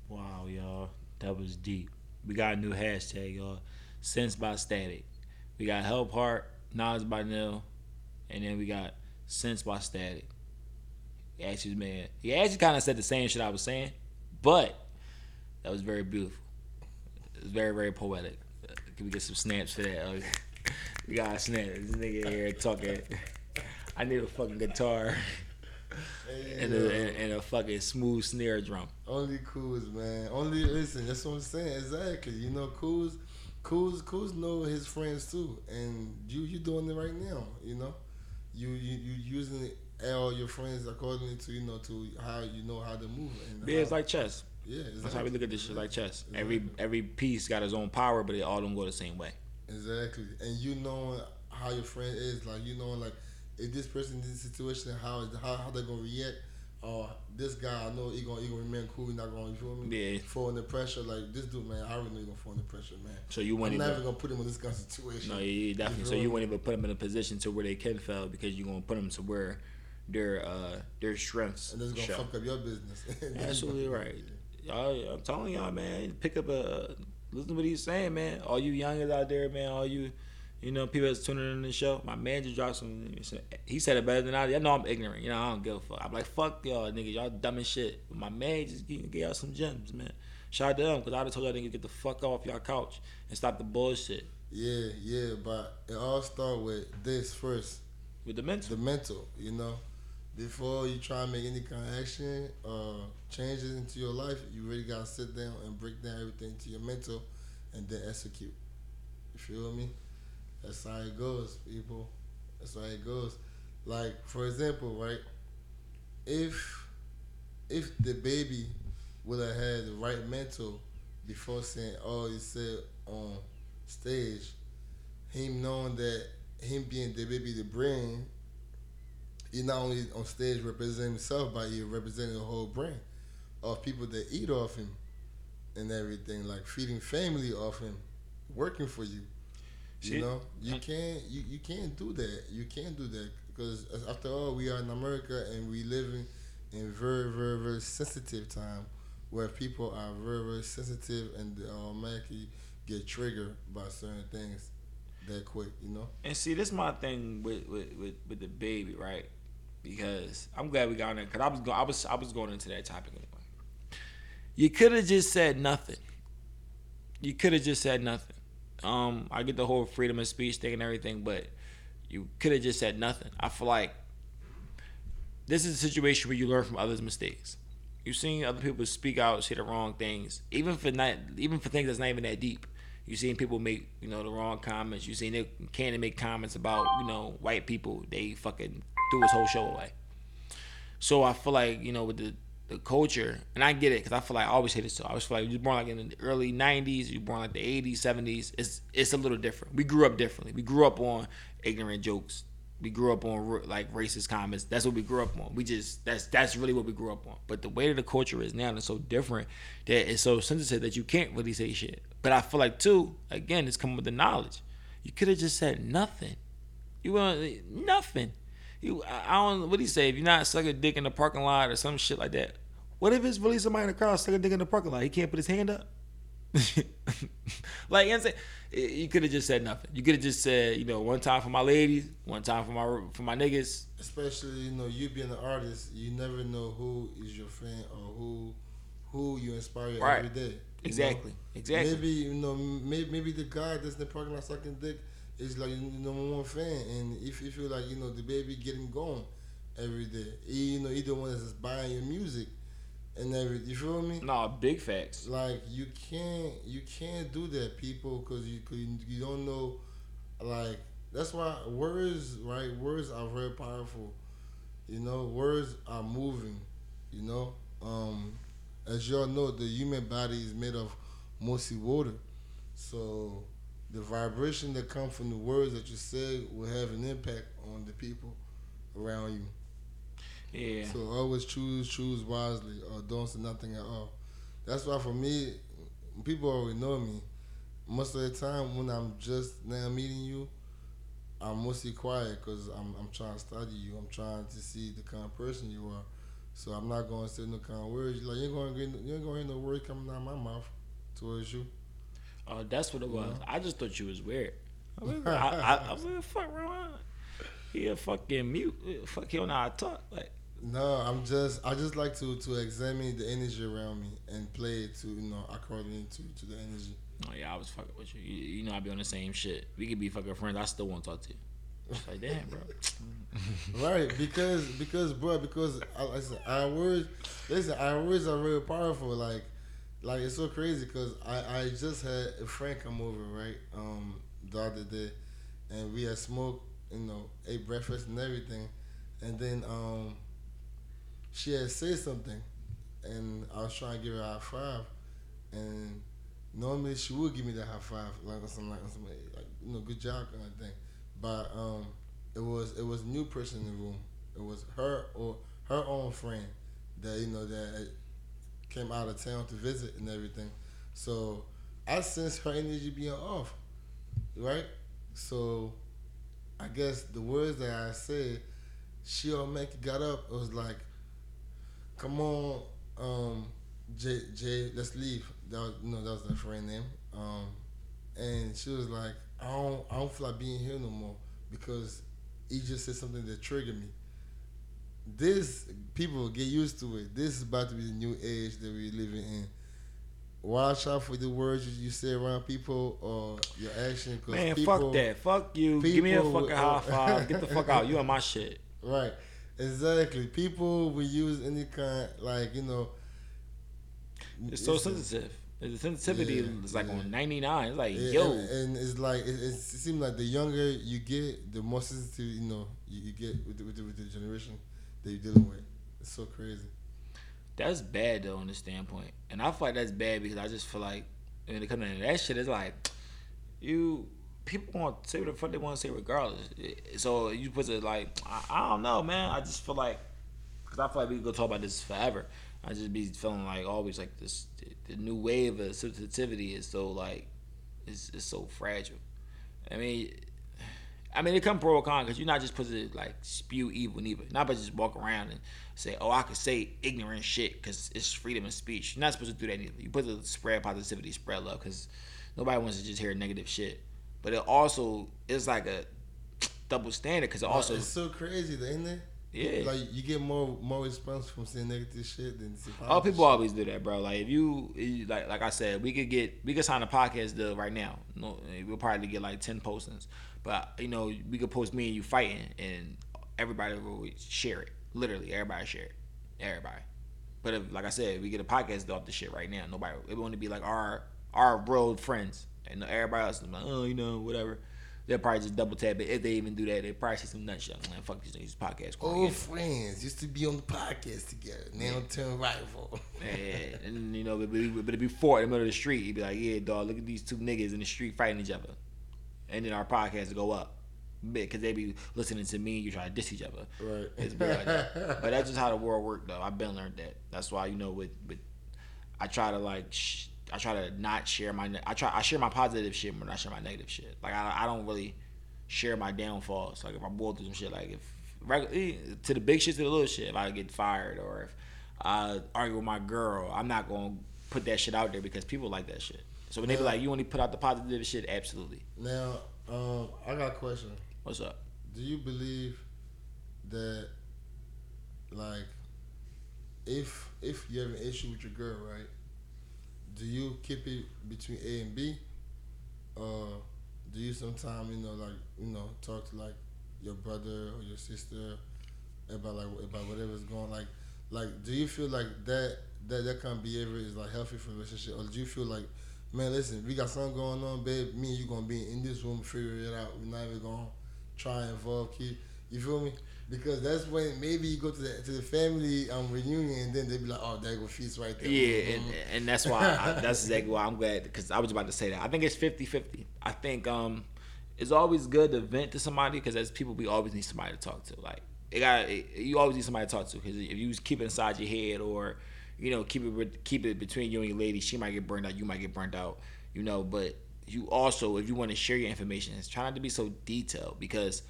Wow, y'all, that was deep. We got a new hashtag, y'all. Sense by Static. We got Help Heart, Knowledge by Nil, and then we got Sense by Static. He actually kind of said the same shit I was saying, but that was very beautiful. It was very, very poetic. Can we get some snaps for that? We got a snap. This nigga here talking. I need a fucking guitar and a fucking smooth snare drum. Only Kuz, man. Only listen. That's what I'm saying. Exactly. Kuz know his friends too, and you doing it right now. You using it. All your friends according to to how how they move. And it's like chess. Yeah, exactly. That's how we look at this shit, like chess. Exactly. Every piece got its own power, but they all don't go the same way. Exactly, and how your friend is, like if this person in this situation, how they gonna react? Or this guy, I know he gonna remain cool. He not gonna, you feel me? Yeah. Fall under pressure like this dude, man. I already know he gonna fall under pressure, man. So you wouldn't. I'm not even gonna put him in this kind of situation. No, yeah, definitely. So you wouldn't even put him in a position to where they can fail, because you are gonna put him to where their strengths. And this is gonna fuck up your business. Absolutely right. Y'all, I'm telling y'all, man, pick up listen to what he's saying, man. All you youngins out there, man, all you people that's tuning in the show. My man just dropped some. He said it better than I did. I know I'm ignorant. I don't give a fuck. I'm like, fuck y'all, niggas. Y'all dumb as shit. But my man just gave y'all some gems, man. Shout out to them, because I just told y'all niggas get the fuck off y'all couch and stop the bullshit. Yeah, but it all starts with this first. With the mental. Before you try and make any kind of action or changes into your life, you really got to sit down and break down everything to your mental and then execute. You feel me? That's how it goes, people. That's how it goes. Like, for example, right? If the baby would have had the right mental before saying all he said on stage, him knowing that him being the baby, the brain, he not only on stage representing himself, but he representing the whole brain of people that eat off him and everything, like feeding family off him, working for you. You can't do that. You can't do that, because after all, we are in America and we live in very, very, very sensitive time, where people are very, very sensitive and they automatically get triggered by certain things that quick. And see, this is my thing with the baby, right? Because I'm glad we got on there, because I was going into that topic anyway. You could have just said nothing. I get the whole freedom of speech thing and everything, but You could have just said nothing. I feel like this is a situation where you learn from others' mistakes. You've seen other people speak out, say the wrong things, even for things that's not even that deep. You've seen people make, the wrong comments. You've seen Nick Cannon make comments about, white people. They fucking threw his whole show away. So I feel like, with the culture, and I get it, because I feel like I always say this. So I always feel like you're born like in the early 90s, you're born like the 80s, 70s. It's a little different. We grew up differently. We grew up on ignorant jokes. We grew up on like racist comments. That's what we grew up on. That's really what we grew up on. But the way that the culture is now is so different that it's so sensitive that you can't really say shit. But I feel like too, again, it's coming with the knowledge. You could have just said nothing. You want nothing. I don't. What do you say? If you're not sucking a dick in the parking lot or some shit like that. What if it's really somebody in the crowd sucking a dick in the parking lot? He can't put his hand up. Like, you know what I'm saying? You could have just said nothing. You could have just said, one time for my ladies, one time for my niggas. Especially, you being an artist, you never know who is your friend or who you inspire right. Every day. Exactly. Exactly. Maybe maybe the guy that's in the parking lot sucking dick is like your number one fan, and if you feel like the baby getting going every day, either one is buying your music. And everything, you feel me? Nah, big facts. Like you can't do that, people, because you don't know. Like that's why words, right? Words are very powerful. Words are moving. As y'all know, the human body is made of mostly water, so the vibration that comes from the words that you say will have an impact on the people around you. Yeah. So always choose wisely, or don't say nothing at all. That's why for me, people already know me. Most of the time when I'm just now meeting you, I'm mostly quiet because I'm trying to study you. I'm trying to see the kind of person you are. So I'm not going to say no kind of words. Like you ain't going to hear no words coming out of my mouth towards you. Oh, that's what it was. I just thought you was weird. I was like, fuck wrong. He a fucking mute. Fuck him now. I talk like. No, I just like to examine the energy around me and play it to according to the energy. Oh yeah, I was fucking with you. You know I be on the same shit. We could be fucking friends. I still won't talk to you. It's like damn, bro. Right, because our words are really powerful. Like it's so crazy because I just had a friend come over right the other day, and we had smoked. Ate breakfast and everything, and then she had said something, and I was trying to give her a high five, and normally she would give me the high five, like good job kind of thing, but it was a new person in the room. It was her or her own friend that that came out of town to visit and everything, so I sensed her energy being off, right? So I guess the words that I said, she automatically got up. It was like, "Come on, Jay, let's leave." That was her friend name. And she was like, "I don't feel like being here no more because he just said something that triggered me." This people get used to it. This is about to be the new age that we're living in. Watch out for the words you say around people or your action. Cause man, people, fuck that. Fuck you. Give me a fucking high five. Get the fuck out. You on my shit. Right. Exactly. People will use any kind, It's so sensitive. The sensitivity is on 99. It's like, yo. And it's like, it seems like the younger you get, the more sensitive, you get with the generation that you're dealing with. It's so crazy. That's bad though on the standpoint, and I feel like that's bad because I just feel like when it comes to that shit, it's like people want to say what the fuck they want to say regardless. So you put it like I don't know, man. I just feel like because I feel like we could go talk about this forever. I just be feeling like always like this the new wave of sensitivity is so like it's so fragile. I mean, it come pro or con because you're not just supposed to like spew evil neither. You're not supposed to just walk around and say, "Oh, I can say ignorant shit because it's freedom of speech." You're not supposed to do that either. You're supposed to spread positivity, spread love because nobody wants to just hear negative shit. But it also is like a double standard because it also it's so crazy, isn't it? Yeah. Like, you get more response from saying negative shit than saying positive. Oh, people always do that, bro. Like, if you like I said, we could sign a podcast deal right now. No, we'll probably get like 10 postings. But, you know, we could post me and you fighting, and everybody will share it. Literally, everybody share it. Everybody. But if, like I said, if we get a podcast deal off the shit right now, nobody, it would only be like our road friends. And everybody else is like, oh, you know, whatever. They'll probably just double tap it. If they even do that, they probably see some nut shit. I'm like, fuck these niggas, podcast. Old friends used to be on the podcast together. Now turn rival. Yeah, and you know, but it'd be fought in the middle of the street. You'd be like, yeah, dog, look at these two niggas in the street fighting each other. And then our podcast would go up. Because they be listening to me and you try to diss each other. Right. It's weird like that. But that's just how the world worked, though. I've been learned that. That's why, you know, with I try to like... I try to not share my... I share my positive shit when I share my negative shit. Like, I don't really share my downfalls. Like, if I boil through some shit, like, if to the big shit, to the little shit, if I get fired or if I argue with my girl, I'm not going to put that shit out there because people like that shit. So when they be like, you only put out the positive shit, absolutely. Now, I got a question. What's up? Do you believe that, like, if you have an issue with your girl, right? Do you keep it between A and B, or do you sometimes, talk to like your brother or your sister about whatever's going? Like, do you feel like that kind of behavior is like healthy for a relationship, or do you feel like, man, listen, we got something going on, babe. Me and you gonna be in this room, figure it out. We're not even gonna try and involve kids. You feel me? Because that's when maybe you go to the family reunion and then they be like, oh, there go feast right there. Yeah, and that's why that's exactly why I'm glad, because I was about to say that. I think it's 50-50. I think it's always good to vent to somebody, because as people we always need somebody to talk to. Like you always need somebody to talk to, because if you keep it inside your head or keep it between you and your lady, she might get burned out, you might get burned out. But you also, if you want to share your information, try not to be so detailed, because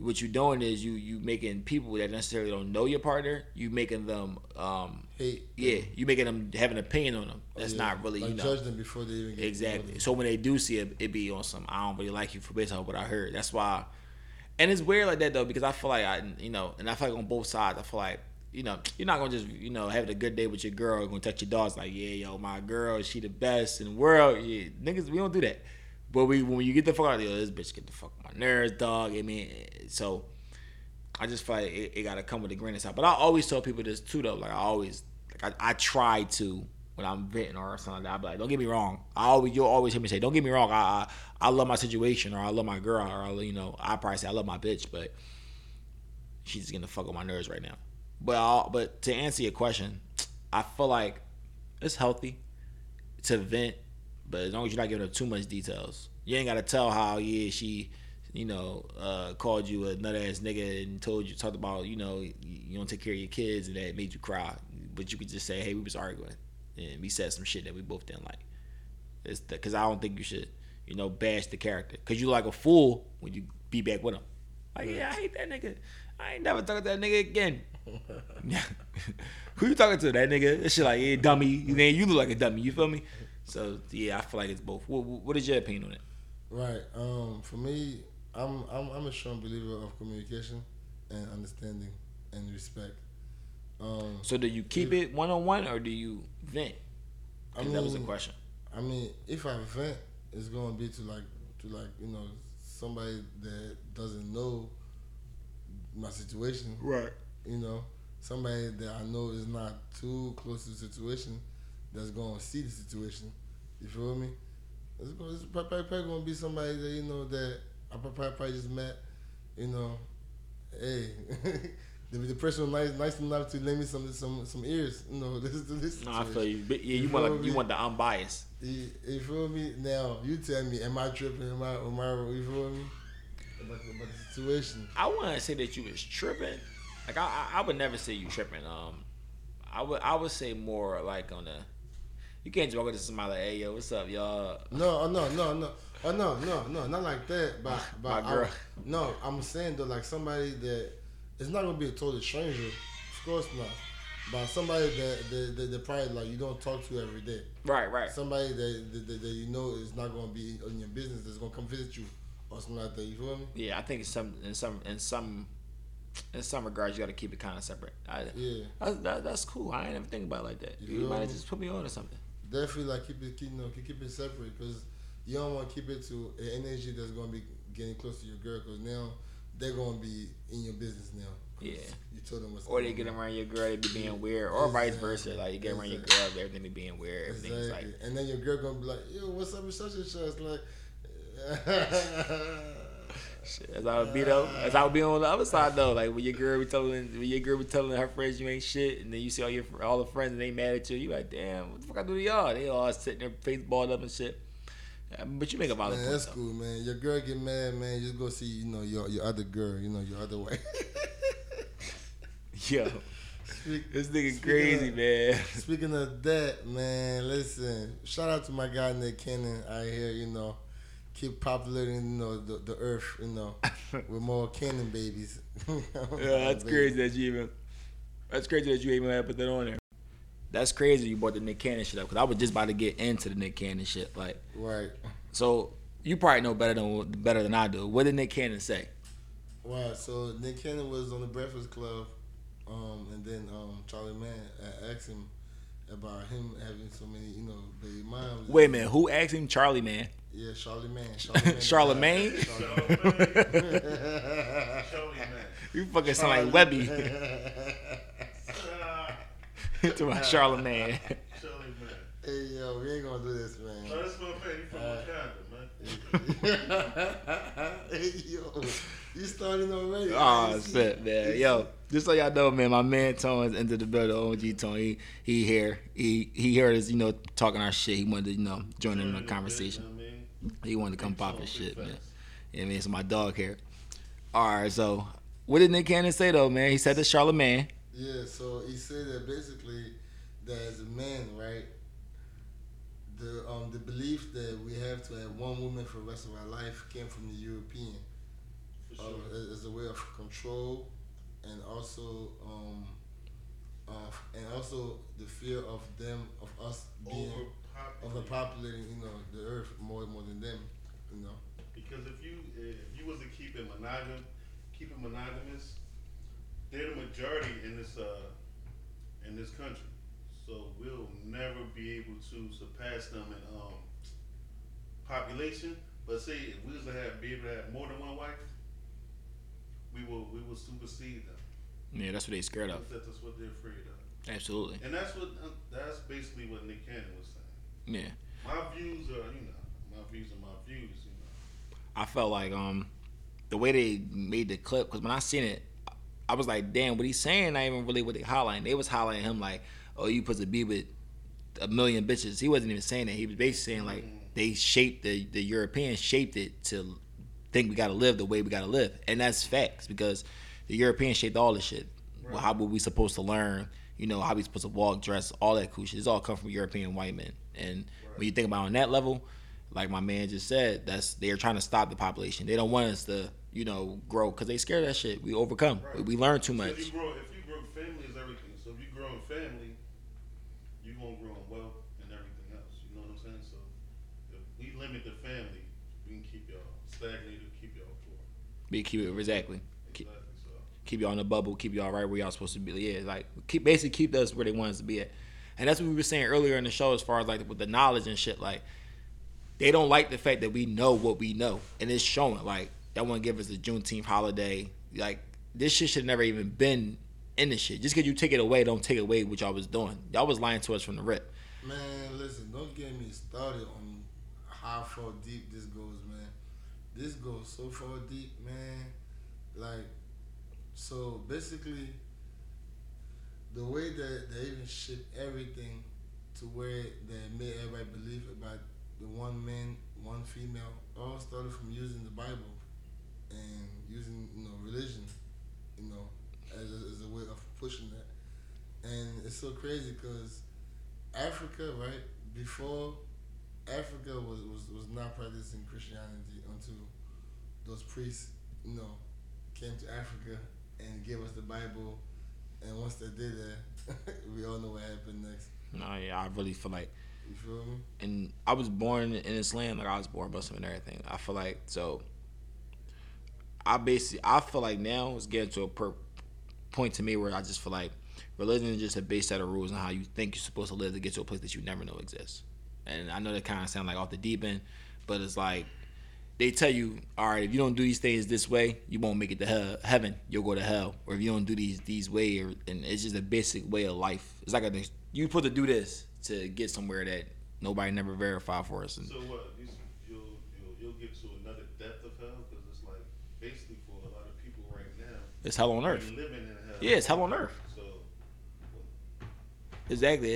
what you're doing is you making people that necessarily don't know your partner, you making them you making them have an opinion on them. That's not really like judge them before they even get exactly. So when they do see it, it be on some, I don't really like you for based on what I heard. That's why, and it's weird like that though, because I feel like I feel like on both sides, I feel like you're not gonna just having a good day with your girl, gonna touch your dogs like, yeah, yo, my girl, she the best in the world. Yeah, niggas, we don't do that. But when you get the fuck out of here, this bitch get the fuck on my nerves, dog. I mean, so I just feel like it got to come with a grain of salt. But I always tell people this too, though. Like, I try to, when I'm venting or something like that, I be like, don't get me wrong. You'll always hear me say, don't get me wrong. I love my situation, or I love my girl, or I probably say I love my bitch, but she's just gonna fuck on my nerves right now. But to answer your question, I feel like it's healthy to vent. But as long as you're not giving up too much details, you ain't gotta tell how she, called you a nut ass nigga and talked about you don't take care of your kids and that made you cry. But you could just say, hey, we was arguing and we said some shit that we both didn't like. It's because I don't think you should bash the character, because you like a fool when you be back with him. Like, yeah, I hate that nigga. I ain't never talking to that nigga again. Who you talking to? That nigga? That shit like, yeah, dummy. And then you look like a dummy. You feel me? So yeah, I feel like it's both. What is your opinion on it? Right. For me, I'm a strong believer of communication and understanding and respect. So do you keep it one-on-one or do you vent? That was the question. I mean, if I vent, it's gonna be to somebody that doesn't know my situation. Right. Somebody that I know is not too close to the situation. That's gonna see the situation, you feel me? It's probably gonna be somebody that that I probably just met, Hey, the person was nice enough to lend me some ears, listen. No, I feel you. But yeah, you want the unbiased. You feel me? Now you tell me, am I tripping? Am I? You feel me? About the situation. I wouldn't say that you was tripping. Like I would never say you tripping. I would say more like on the. You can't just walk into somebody like, hey, yo, what's up, y'all? No, not like that. But my girl. I'm saying though, like somebody that, it's not going to be a total stranger, of course not, but somebody that probably like you don't talk to every day. Right. Somebody that is not going to be in your business, that's going to come visit you or something like that, you feel me? Yeah, I think in some in some regards, you got to keep it kind of separate. That's cool. I ain't ever think about it like that. You might have just put me on or something. Definitely, like keep it separate, because you don't want to keep it to an energy that's gonna be getting close to your girl, because now they're gonna be in your business now. Yeah. You told them what's going on. Or they get around your girl, they be being weird, or vice versa. Like you get around your girl, everything be being weird, everything's like. And then your girl gonna be like, yo, what's up with such and such? It's like. Shit, as I would be on the other side though, like when your girl be telling her friends you ain't shit, and then you see all the friends and they mad at you, you like, damn, what the fuck I do to y'all? They all sitting there face balled up and shit. But you make a valid point. That's cool, man. Your girl get mad, man. Just go see, your other girl, your other wife. Yo, this nigga crazy, man. Speaking of that, man, listen. Shout out to my guy Nick Cannon out here. Keep populating, the earth, with more Cannon babies. Yeah, that's crazy that you even had to put that on there. That's crazy you brought the Nick Cannon shit up, because I was just about to get into the Nick Cannon shit, like. Right. So you probably know better than I do. What did Nick Cannon say? Wow. So Nick Cannon was on The Breakfast Club, and then Charlamagne asked him about him having so many, baby moms. Wait a minute, who asked him? Charlamagne. Yeah, Charlamagne. Charlamagne. You fucking sound like Webby. To my Charlamagne. Hey, yo, we ain't gonna do this, man. Oh, this motherfucker, you from Wakanda, man. Hey, yo, you starting already. Oh, shit, man. Yo, just so y'all know, man, my man Tone's into the building, OG Tone. He here. He heard us, talking our shit. He wanted to, join in the conversation. Bit, He wanted to come pop his shit, man. Yeah, man, it's my dog here. All right, so what did Nick Cannon say, though, man? He said to Charlamagne. Yeah, so he said that basically that as a man, right, the belief that we have to have one woman for the rest of our life came from the European. For sure. As a way of control, and also the fear of them, of us being overpopulating, the earth more than them, Because if you was to keep it monogamous, they're the majority in this country, so we'll never be able to surpass them in population. But say if we was to be able to have more than one wife, we will supersede them. Yeah, that's what they're scared of. That's what they're afraid of. Absolutely. And that's basically what Nick Cannon was saying. Yeah. My views are my views. I felt like the way they made the clip, because when I seen it, I was like, damn, what he's saying, not even really what they highlighting. They was highlighting him like, oh, you supposed to be with a million bitches. He wasn't even saying that. He was basically saying like they shaped the Europeans shaped it to think we gotta live the way we gotta live, and that's facts, because the Europeans shaped all this shit. Right. Well, how were we supposed to learn? How we supposed to walk, dress, all that cool shit. It's all come from European white men. And right. When you think about it on that level, like my man just said, they're trying to stop the population. They don't want us to, grow, because they scared of that shit. We overcome. Right. We learn too much. If you grow family is everything. So if you grow in family, you won't grow in wealth and everything else. You know what I'm saying? So if we limit the family, we can keep y'all stagnated, keep y'all poor. We keep it exactly. Keep y'all in the bubble, keep y'all right where y'all supposed to be. Yeah, like keep us where they want us to be at. And that's what we were saying earlier in the show, as far as like with the knowledge and shit. Like they don't like the fact that we know what we know, and it's showing. Like that won't give us the Juneteenth holiday. Like this shit should never even been in this shit. Just because you take it away, don't take away what y'all was doing. Y'all was lying to us from the rip. Man, listen, don't get me started on how far deep this goes, man. This goes so far deep, man. Like. So basically, the way that they even ship everything to where they made everybody believe about the one man, one female, all started from using the Bible and using religion, as a way of pushing that. And it's so crazy because Africa, right? Before Africa was not practicing Christianity until those priests, came to Africa and gave us the Bible, and once they did that, we all know what happened next. No, yeah, I really feel like. You feel me? And I was born in this land, like I was born Muslim and everything. I feel like so. I feel like now it's getting to a point to me where I just feel like religion is just a big set of rules on how you think you're supposed to live to get to a place that you never know exists. And I know that kind of sound like off the deep end, but it's like they tell you, all right, if you don't do these things this way, you won't make it to heaven. You'll go to hell. Or if you don't do these way, and it's just a basic way of life. It's like you're supposed to do this to get somewhere that nobody never verified for us. And so what? You'll get to another depth of hell, because it's like basically for a lot of people right now, it's hell on earth. Living in hell. Yeah, it's hell on earth. So exactly,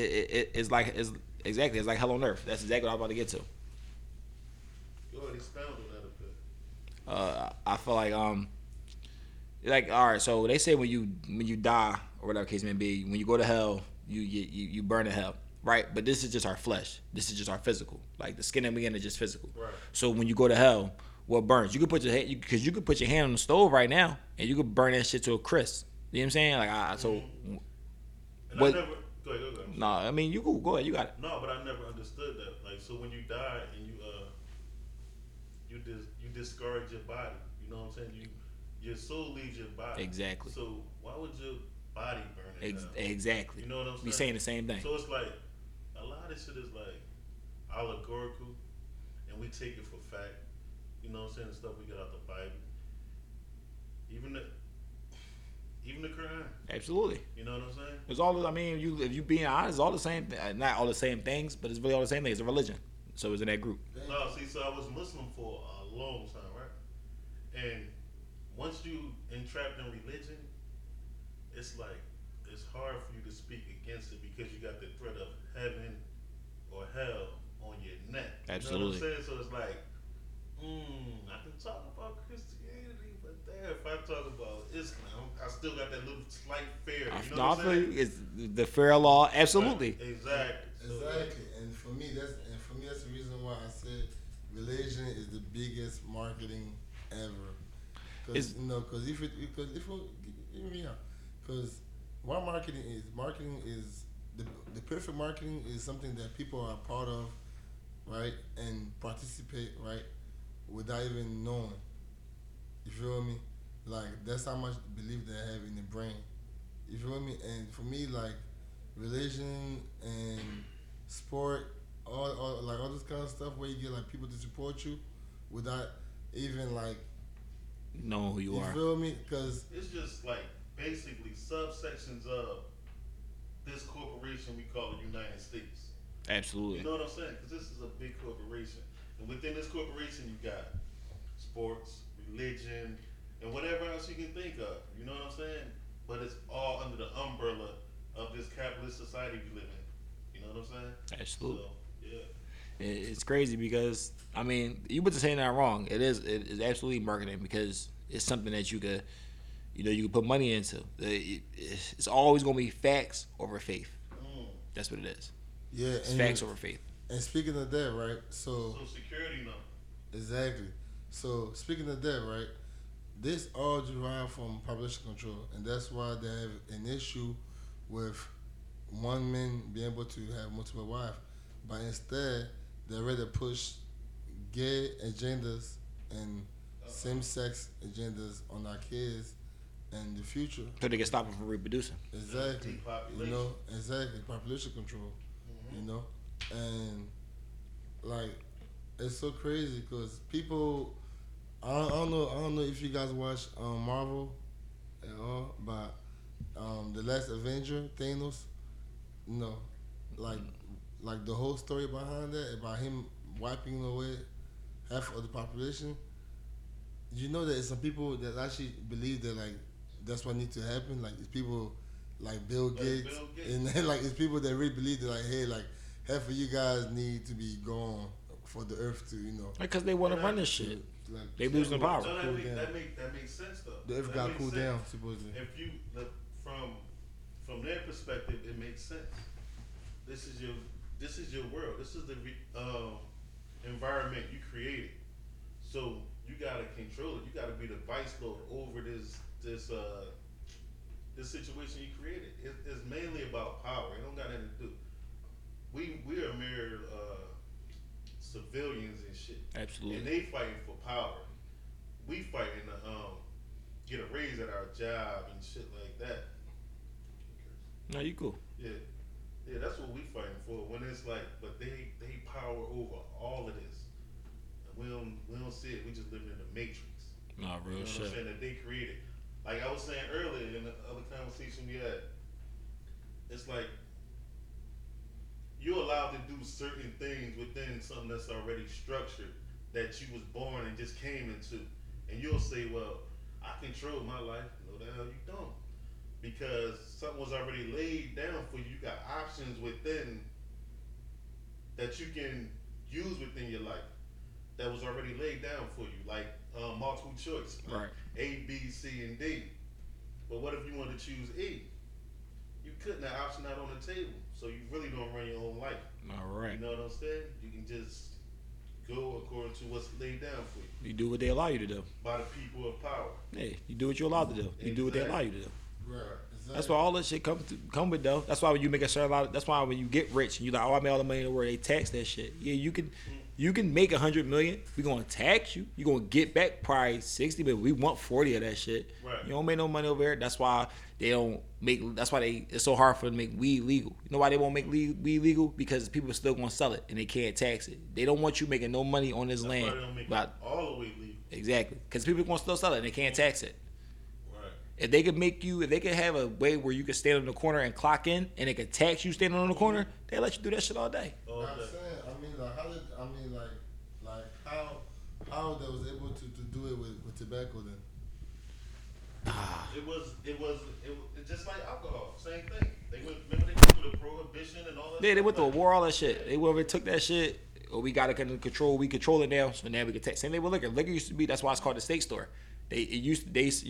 it's like hell on earth. That's exactly what I was about to get to. You already expounded on that a bit. I feel like all right. So they say when you die or whatever case may be, when you go to hell, you burn in hell. Right, but this is just our flesh. This is just our physical. Like the skin that we're in is just physical. Right. So when you go to hell, what burns? You could put your hand, because you could put your hand on the stove right now, and you could burn that shit to a crisp. You know what I'm saying? Like Go ahead. No, I mean you go ahead. You got it. No, but I never understood that. Like, so when you die and you discard your body. You know what I'm saying? Your soul leaves your body. Exactly. So why would your body burn? Exactly. You know what I'm saying? We saying the same thing. So it's like, a lot of shit is like allegorical, and we take it for fact. You know what I'm saying? The stuff we get out the Bible, even the Quran. Absolutely. You know what I'm saying? It's all. I mean, if you being honest, it's all the same. Not all the same things, but it's really all the same things. It's a religion, so it's in that group. No, see, so I was Muslim for a long time, right? And once you entrapped in religion, it's like, it's hard for you to speak against it because you got the threat of heaven or hell on your neck. Absolutely. You know what I'm saying? So it's like, I can talk about Christianity, but there, if I talk about Islam, I still got that little slight fear. You know what I'm saying? It's the fear of law. Absolutely. Right. Exactly. So, exactly. And for me, that's the reason why I said religion is the biggest marketing ever. Because what marketing is the perfect marketing is something that people are part of, right, and participate, right, without even knowing. You feel me? Like, that's how much belief they have in the brain. You feel me? And for me, like, religion and sport, all like all this kind of stuff where you get like people to support you without even like knowing who you are. You feel me? Because it's just like, basically, subsections of this corporation we call the United States. Absolutely. You know what I'm saying? Because this is a big corporation. And within this corporation, you got sports, religion, and whatever else you can think of. You know what I'm saying? But it's all under the umbrella of this capitalist society we live in. You know what I'm saying? Absolutely. So, yeah. It's crazy because, I mean, you wouldn't say that wrong. It is absolutely marketing, because it's something that you could... You know, you can put money into. It's always going to be facts over faith. That's what it is. Yeah, it's facts over faith. And speaking of that, right? So Social Security number. Exactly. So speaking of that, right? This all derives from population control, and that's why they have an issue with one man being able to have multiple wives. But instead, they're ready to push gay agendas and same-sex agendas on our kids. In the future, so they can stop them from reproducing. Exactly. You know, exactly. Population control. Mm-hmm. You know, and like, it's so crazy because people. I don't know if you guys watch Marvel at all, but the last Avenger, Thanos. You know, like the whole story behind that, about him wiping away half of the population. You know that it's some people that actually believe that, like, that's what needs to happen. Like, it's people like Bill Gates. And then, like, it's people that really believe that, like, hey, like, half of you guys need to be gone for the earth to, you know. Because they want to run this shit. Like, they losing the power. So that makes sense, though. The earth got cooled down, supposedly. If you, from their perspective, it makes sense. This is your world. This is the environment you created. So you got to control it. You got to be the vice lord over this situation you created. It's mainly about power. It don't got nothing to do. We are mere civilians and shit. Absolutely. And they fighting for power. We fighting get a raise at our job and shit like that. No, you cool. Yeah. Yeah, that's what we fighting for. When it's like, but they power over all of this. And we don't see it. We just living in the matrix. Nah, real shit. You know what I'm saying? That they created. Like I was saying earlier in the other conversation we had, it's like you're allowed to do certain things within something that's already structured that you was born and just came into. And you'll say, well, I control my life. No, the hell you don't. Because something was already laid down for you. You got options within that you can use within your life that was already laid down for you, like multiple choice, like right? A, B, C, and D. But what if you wanted to choose E? You couldn't. That option not on the table, so you really don't run your own life. All right. You know what I'm saying? You can just go according to what's laid down for you. You do what they allow you to do. By the people of power. Hey, you do what you're allowed to do. You do what they allow you to do. Right. Exactly. That's why all that shit come with though. That's why when you make a certain lot. That's why when you get rich and you like, oh, I made all the money in the world, they tax that shit. Yeah, you can make $100 million. We gonna tax you. You gonna get back probably 60, but we want 40 of that shit. Right. You don't make no money over here. That's why they don't make. That's why they. It's so hard for them to make weed legal. You know why they won't make weed legal? Because people are still gonna sell it and they can't tax it. They don't want you making no money on this land. Why they don't make it all the way legal. Exactly, because people are gonna still sell it and they can't tax it. If they could have a way where you could stand on the corner and clock in, and it could tax you standing on the corner, they let you do that shit all day. All day. I'm saying, how they was able to do it with tobacco then? It was just like alcohol, same thing. They went through the prohibition and all that. Yeah, they went through a war, all that shit. They went and took that shit. Oh, we got it under control. We control it now, so now we can tax. Same thing with liquor. Liquor used to be that's why it's called the state store. You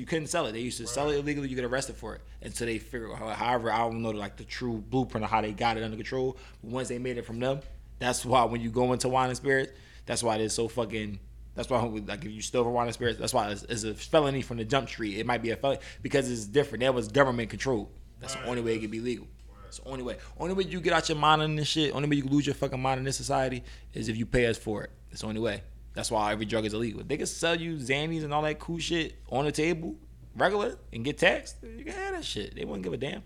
couldn't sell it. They used to sell it illegally. You get arrested for it. And so they figured. However, I don't know like the true blueprint of how they got it under control. But once they made it from them, that's why when you go into wine and spirits, that's why it's so fucking. That's why like if you steal from wine and spirits, that's why it's a felony from the jump street. It might be a felony because it's different. That was government controlled. That's the only way it could be legal. It's the only way. Only way you get out your mind on this shit. Only way you lose your fucking mind in this society is if you pay us for it. It's the only way. That's why every drug is illegal. They can sell you Xannies and all that cool shit on the table, regular, and get taxed. You can have that shit. They wouldn't give a damn.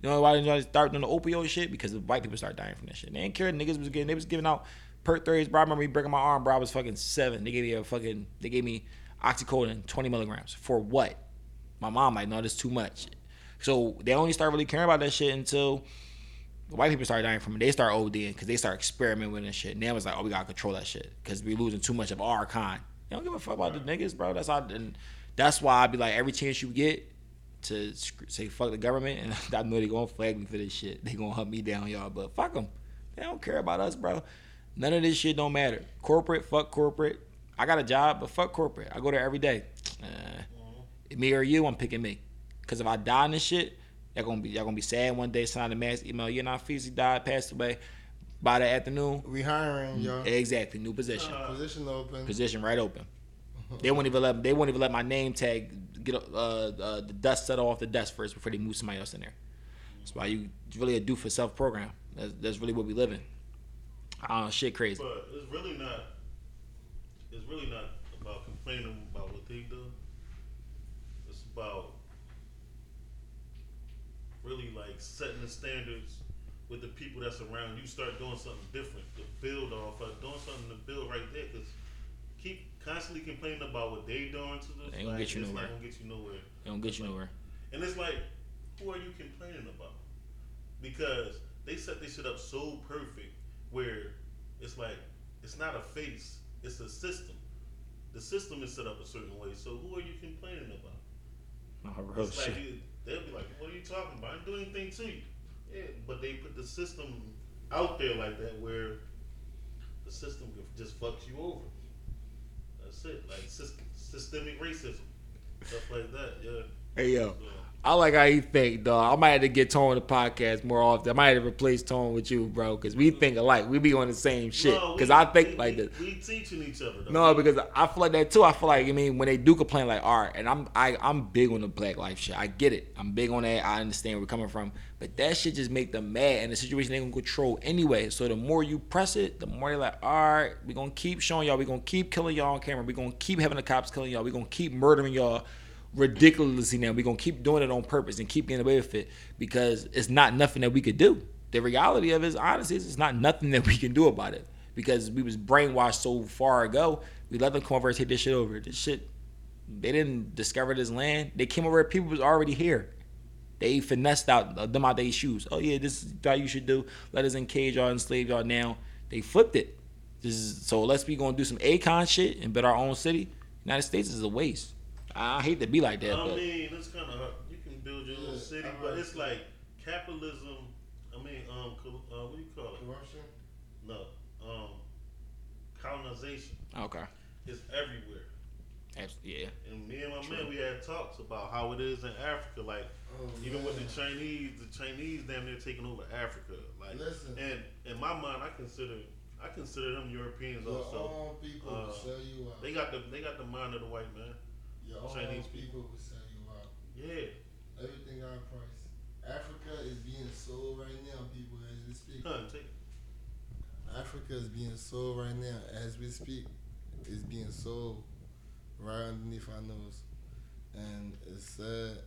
You know why they start doing the opioid shit? Because the white people started dying from that shit. They didn't care. Niggas was they was giving out per 30s. Bro, I remember me breaking my arm, bro. I was fucking 7. They gave me oxycodone, 20 milligrams. For what? My mom like, no, this is too much. So they only start really caring about that shit until the white people started dying from it. They start ODing because they start experimenting with this shit. And they was like, oh, we got to control that shit because we losing too much of our kind. They don't give a fuck about the niggas, bro. That's why I be like, every chance you get to say fuck the government, and I know they going to flag me for this shit. They going to hunt me down, y'all, but fuck them. They don't care about us, bro. None of this shit don't matter. Corporate, fuck corporate. I got a job, but fuck corporate. I go there every day. Me or you, I'm picking me. Because if I die in this shit, Y'all gonna be sad one day. Sign a mass email. You're not Feezy died, passed away. By the afternoon, we hiring y'all. Exactly, new position. Position open. Position right open. They won't even let my name tag get the dust settle off the desk first before they move somebody else in there. That's why you really a do for self program. That's really what we live in. Shit crazy. But it's really not. It's really not about complaining about what they do. It's about really like setting the standards with the people that's around you. Start doing something different to build off of, doing something to build right there, because keep constantly complaining about what they doing to this. They don't get you nowhere. They don't get you nowhere. They don't get you nowhere. And it's like, who are you complaining about? Because they set this shit up so perfect where it's like, it's not a face, it's a system. The system is set up a certain way, so who are you complaining about? It's like, they'll be like, what are you talking about? I didn't do anything to you. Yeah, but they put the system out there like that where the system just fucks you over. That's it. Like systemic racism. Stuff like that, yeah. Hey, yo. Yeah. I like how you think, dog. I might have to get Tone on the podcast more often. I might have to replace Tone with you, bro, because we think alike. We be on the same shit. Because I think like this. We teaching each other, though. No, because I feel like that, too. I feel like, I mean, when they do complain, like, all right, and I'm big on the black life shit. I get it. I'm big on that. I understand where we're coming from. But that shit just make them mad in a situation they can control anyway. So the more you press it, the more they're like, all right, we're going to keep showing y'all. We're going to keep killing y'all on camera. We're going to keep having the cops killing y'all. We're going to keep murdering y'all. ridiculously now. We're going to keep doing it on purpose and keep getting away with it because it's not nothing that we could do. The reality of it is, honestly, it's not nothing that we can do about it because we was brainwashed so far ago. We let them come over and take this shit over. This shit, they didn't discover this land. They came over, people was already here. They finessed them out their shoes. Oh, yeah, this is how you should do. Let us encage y'all, enslave y'all now. They flipped it. So let's be going to do some Akon shit and build our own city. United States is a waste. I hate to be like that. I mean, it's kind of, you can build your own city, but it's like capitalism. I mean, what do you call it? Corruption? No. Colonization. Okay. It's everywhere. Absolutely, yeah. And me and my man, we had talks about how it is in Africa. Like, even with the Chinese damn near taking over Africa. Like, and in my mind, I consider them Europeans also. Your own people will sell you out. They got the mind of the white man. Your Chinese own people will sell you out. Yeah. Everything on price. Africa is being sold right now, people, as we speak. Africa is being sold right now, as we speak. It's being sold right underneath our nose. And it's sad,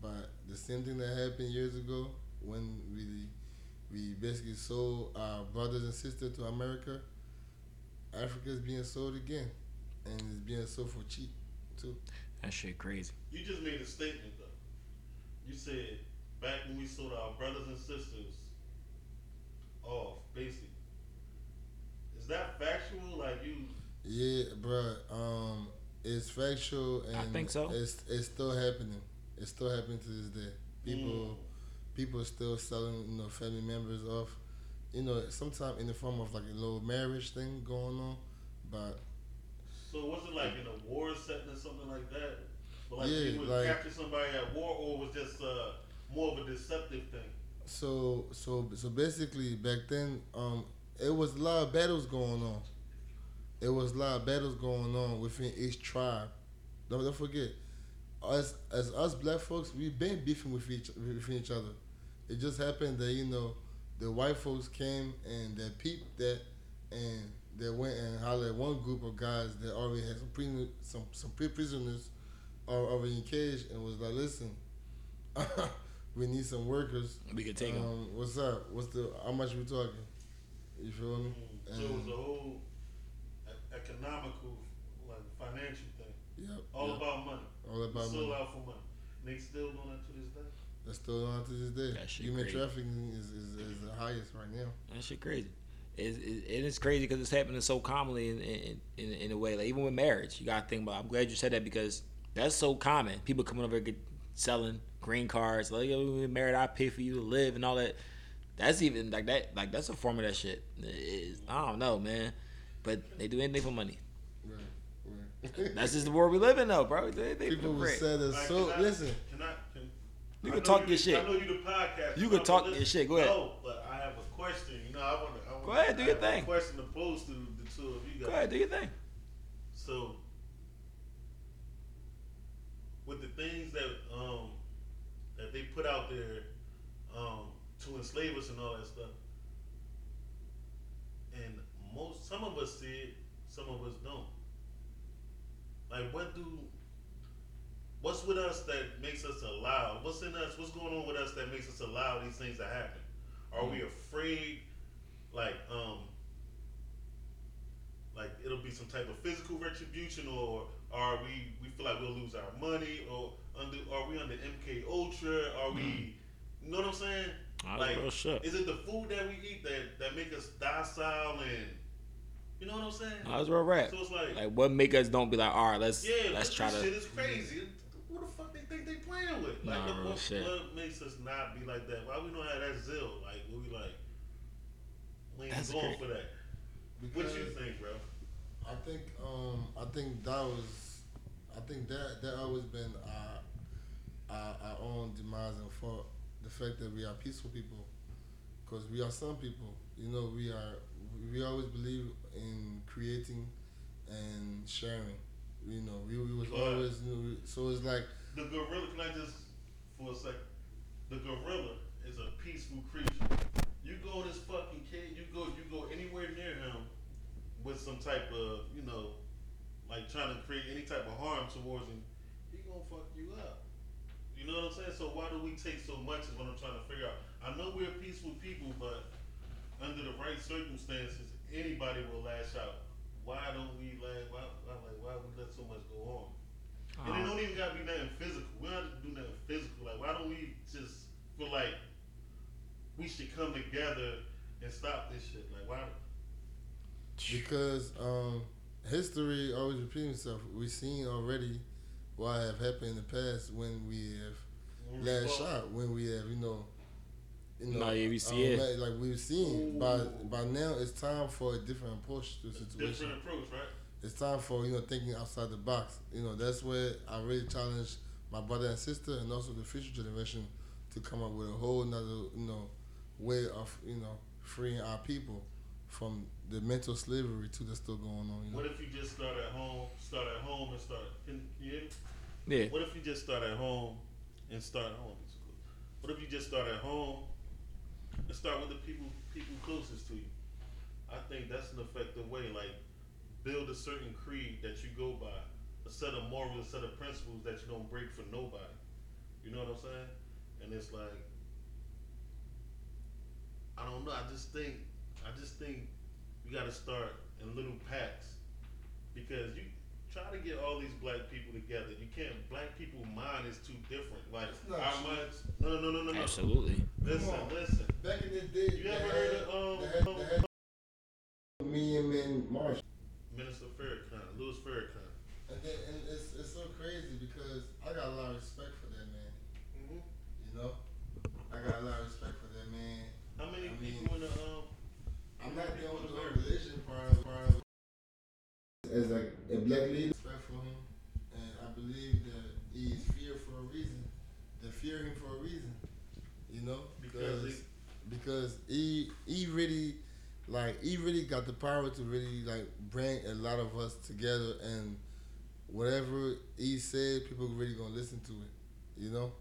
but the same thing that happened years ago when we basically sold our brothers and sisters to America. Africa is being sold again, and it's being sold for cheap, too. That shit crazy. You just made a statement, though. You said back when we sold our brothers and sisters off, basically. Is that factual? Like you? Yeah, bro. It's factual, and I think so. It's still happening. It's still happening to this day. People still selling, family members off. Sometimes in the form of like a little marriage thing going on, but. So was it like in a war setting or something like that? But like yeah, people like capture somebody at war, or was just more of a deceptive thing? So basically back then, it was a lot of battles going on. It was a lot of battles going on within each tribe. Don't forget, us black folks, we've been beefing with each other. It just happened that the white folks came and they peeped that, and they went and hollered at one group of guys that already had some prisoners already in cage, and was like, listen. We need some workers. We can take them. What's up? How much we talking? You feel me? So it was a whole economical, like financial thing. Yep. All about money. All about money. Sold out for money. And they still doing that to this day. They're still doing that to this day. That shit Human crazy. Trafficking is the highest right now. That shit crazy. It's crazy because it's happening so commonly in a way. Like even with marriage, you gotta think about. I'm glad you said that because that's so common. People coming over and selling green cards, like, yo, we married, I pay for you to live and all that. That's even like that. Like that's a form of that shit. I don't know, man, but they do anything for money. Right. That's just the world we live in, though, bro. People will sell us. So listen, you can talk your shit. I know you the podcast. You can talk your shit. Go ahead. No, but I have a question. I want. Go ahead, do your thing. A question to pose to the two of you guys. Go ahead, do your thing. So, with the things that that they put out there to enslave us and all that stuff. And some of us see it, some of us don't. Like what's with us that makes us allow? What's in us, what's going on with us that makes us allow these things to happen? Are we afraid like it'll be some type of physical retribution, or are we feel like we'll lose our money, or are we under MK Ultra? Are we, you know what I'm saying? Is it the food that we eat that make us docile and, you know what I'm saying? That's real rap. So it's like what make us don't be like, all right, let's try to. Shit is crazy. What the fuck they think they playing with? Like, what makes us not be like that? Why we don't have that zeal? Like, we ain't that's going for that. Because what you think, bro? I think that always been our own demise and fault. The fact that we are peaceful people, because we are some people. We always believe in creating and sharing. We was always. So it's like the gorilla. Can I just for a second? The gorilla is a peaceful creature. You go in this fucking cage. You go anywhere near him with some type of like trying to create any type of harm towards him. he gonna fuck you up. You know what I'm saying? So why do we take so much is what I'm trying to figure out. I know we're peaceful people, but under the right circumstances, anybody will lash out. Why don't we like? Why we let so much go on? And it don't even gotta be nothing physical. We don't have to do nothing physical. Like, why don't we just feel like we should come together and stop this shit? Like, why? Because history always repeating itself. We've seen already what have happened in the past when we have last shot, when we have, like we've seen. Ooh. By now, it's time for a different approach to the situation. Different approach, right? It's time for, thinking outside the box. That's where I really challenge my brother and sister and also the future generation to come up with a whole nother, way of, freeing our people from the mental slavery to that's still going on. What if you just start at home and can you hear me? Yeah. What if you just start at home and start at home? What if you just start at home and start with the people closest to you? I think that's an effective way. Like, build a certain creed that you go by, a set of morals, a set of principles that you don't break for nobody. You know what I'm saying? And it's like, I don't know. I just think you got to start in little packs, because you try to get all these black people together. You can't. Black people's mind is too different. Like, our minds. No. Absolutely. Listen. Back in the day, you ever heard of me and then Marsh? Minister Farrakhan, Louis Farrakhan. And it's so crazy because I got a lot of respect for that man. Mm-hmm. I got a lot of respect for that man. How many people in the I'm not dealing with the whole religion part of as a black leader. Respect for him, and I believe that he's feared for a reason. They fear him for a reason. Because he really. Like, he really got the power to really, bring a lot of us together, and whatever he said, people really gonna listen to it,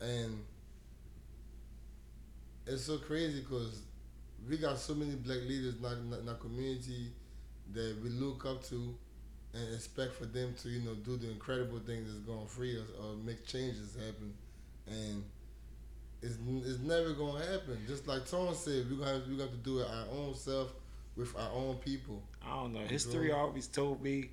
And it's so crazy because we got so many black leaders in our community that we look up to and expect for them to, do the incredible things that's gonna free us or make changes happen. And it's never gonna happen. Just like Tom said, we got to do it our own self with our own people. I don't know. History always told me,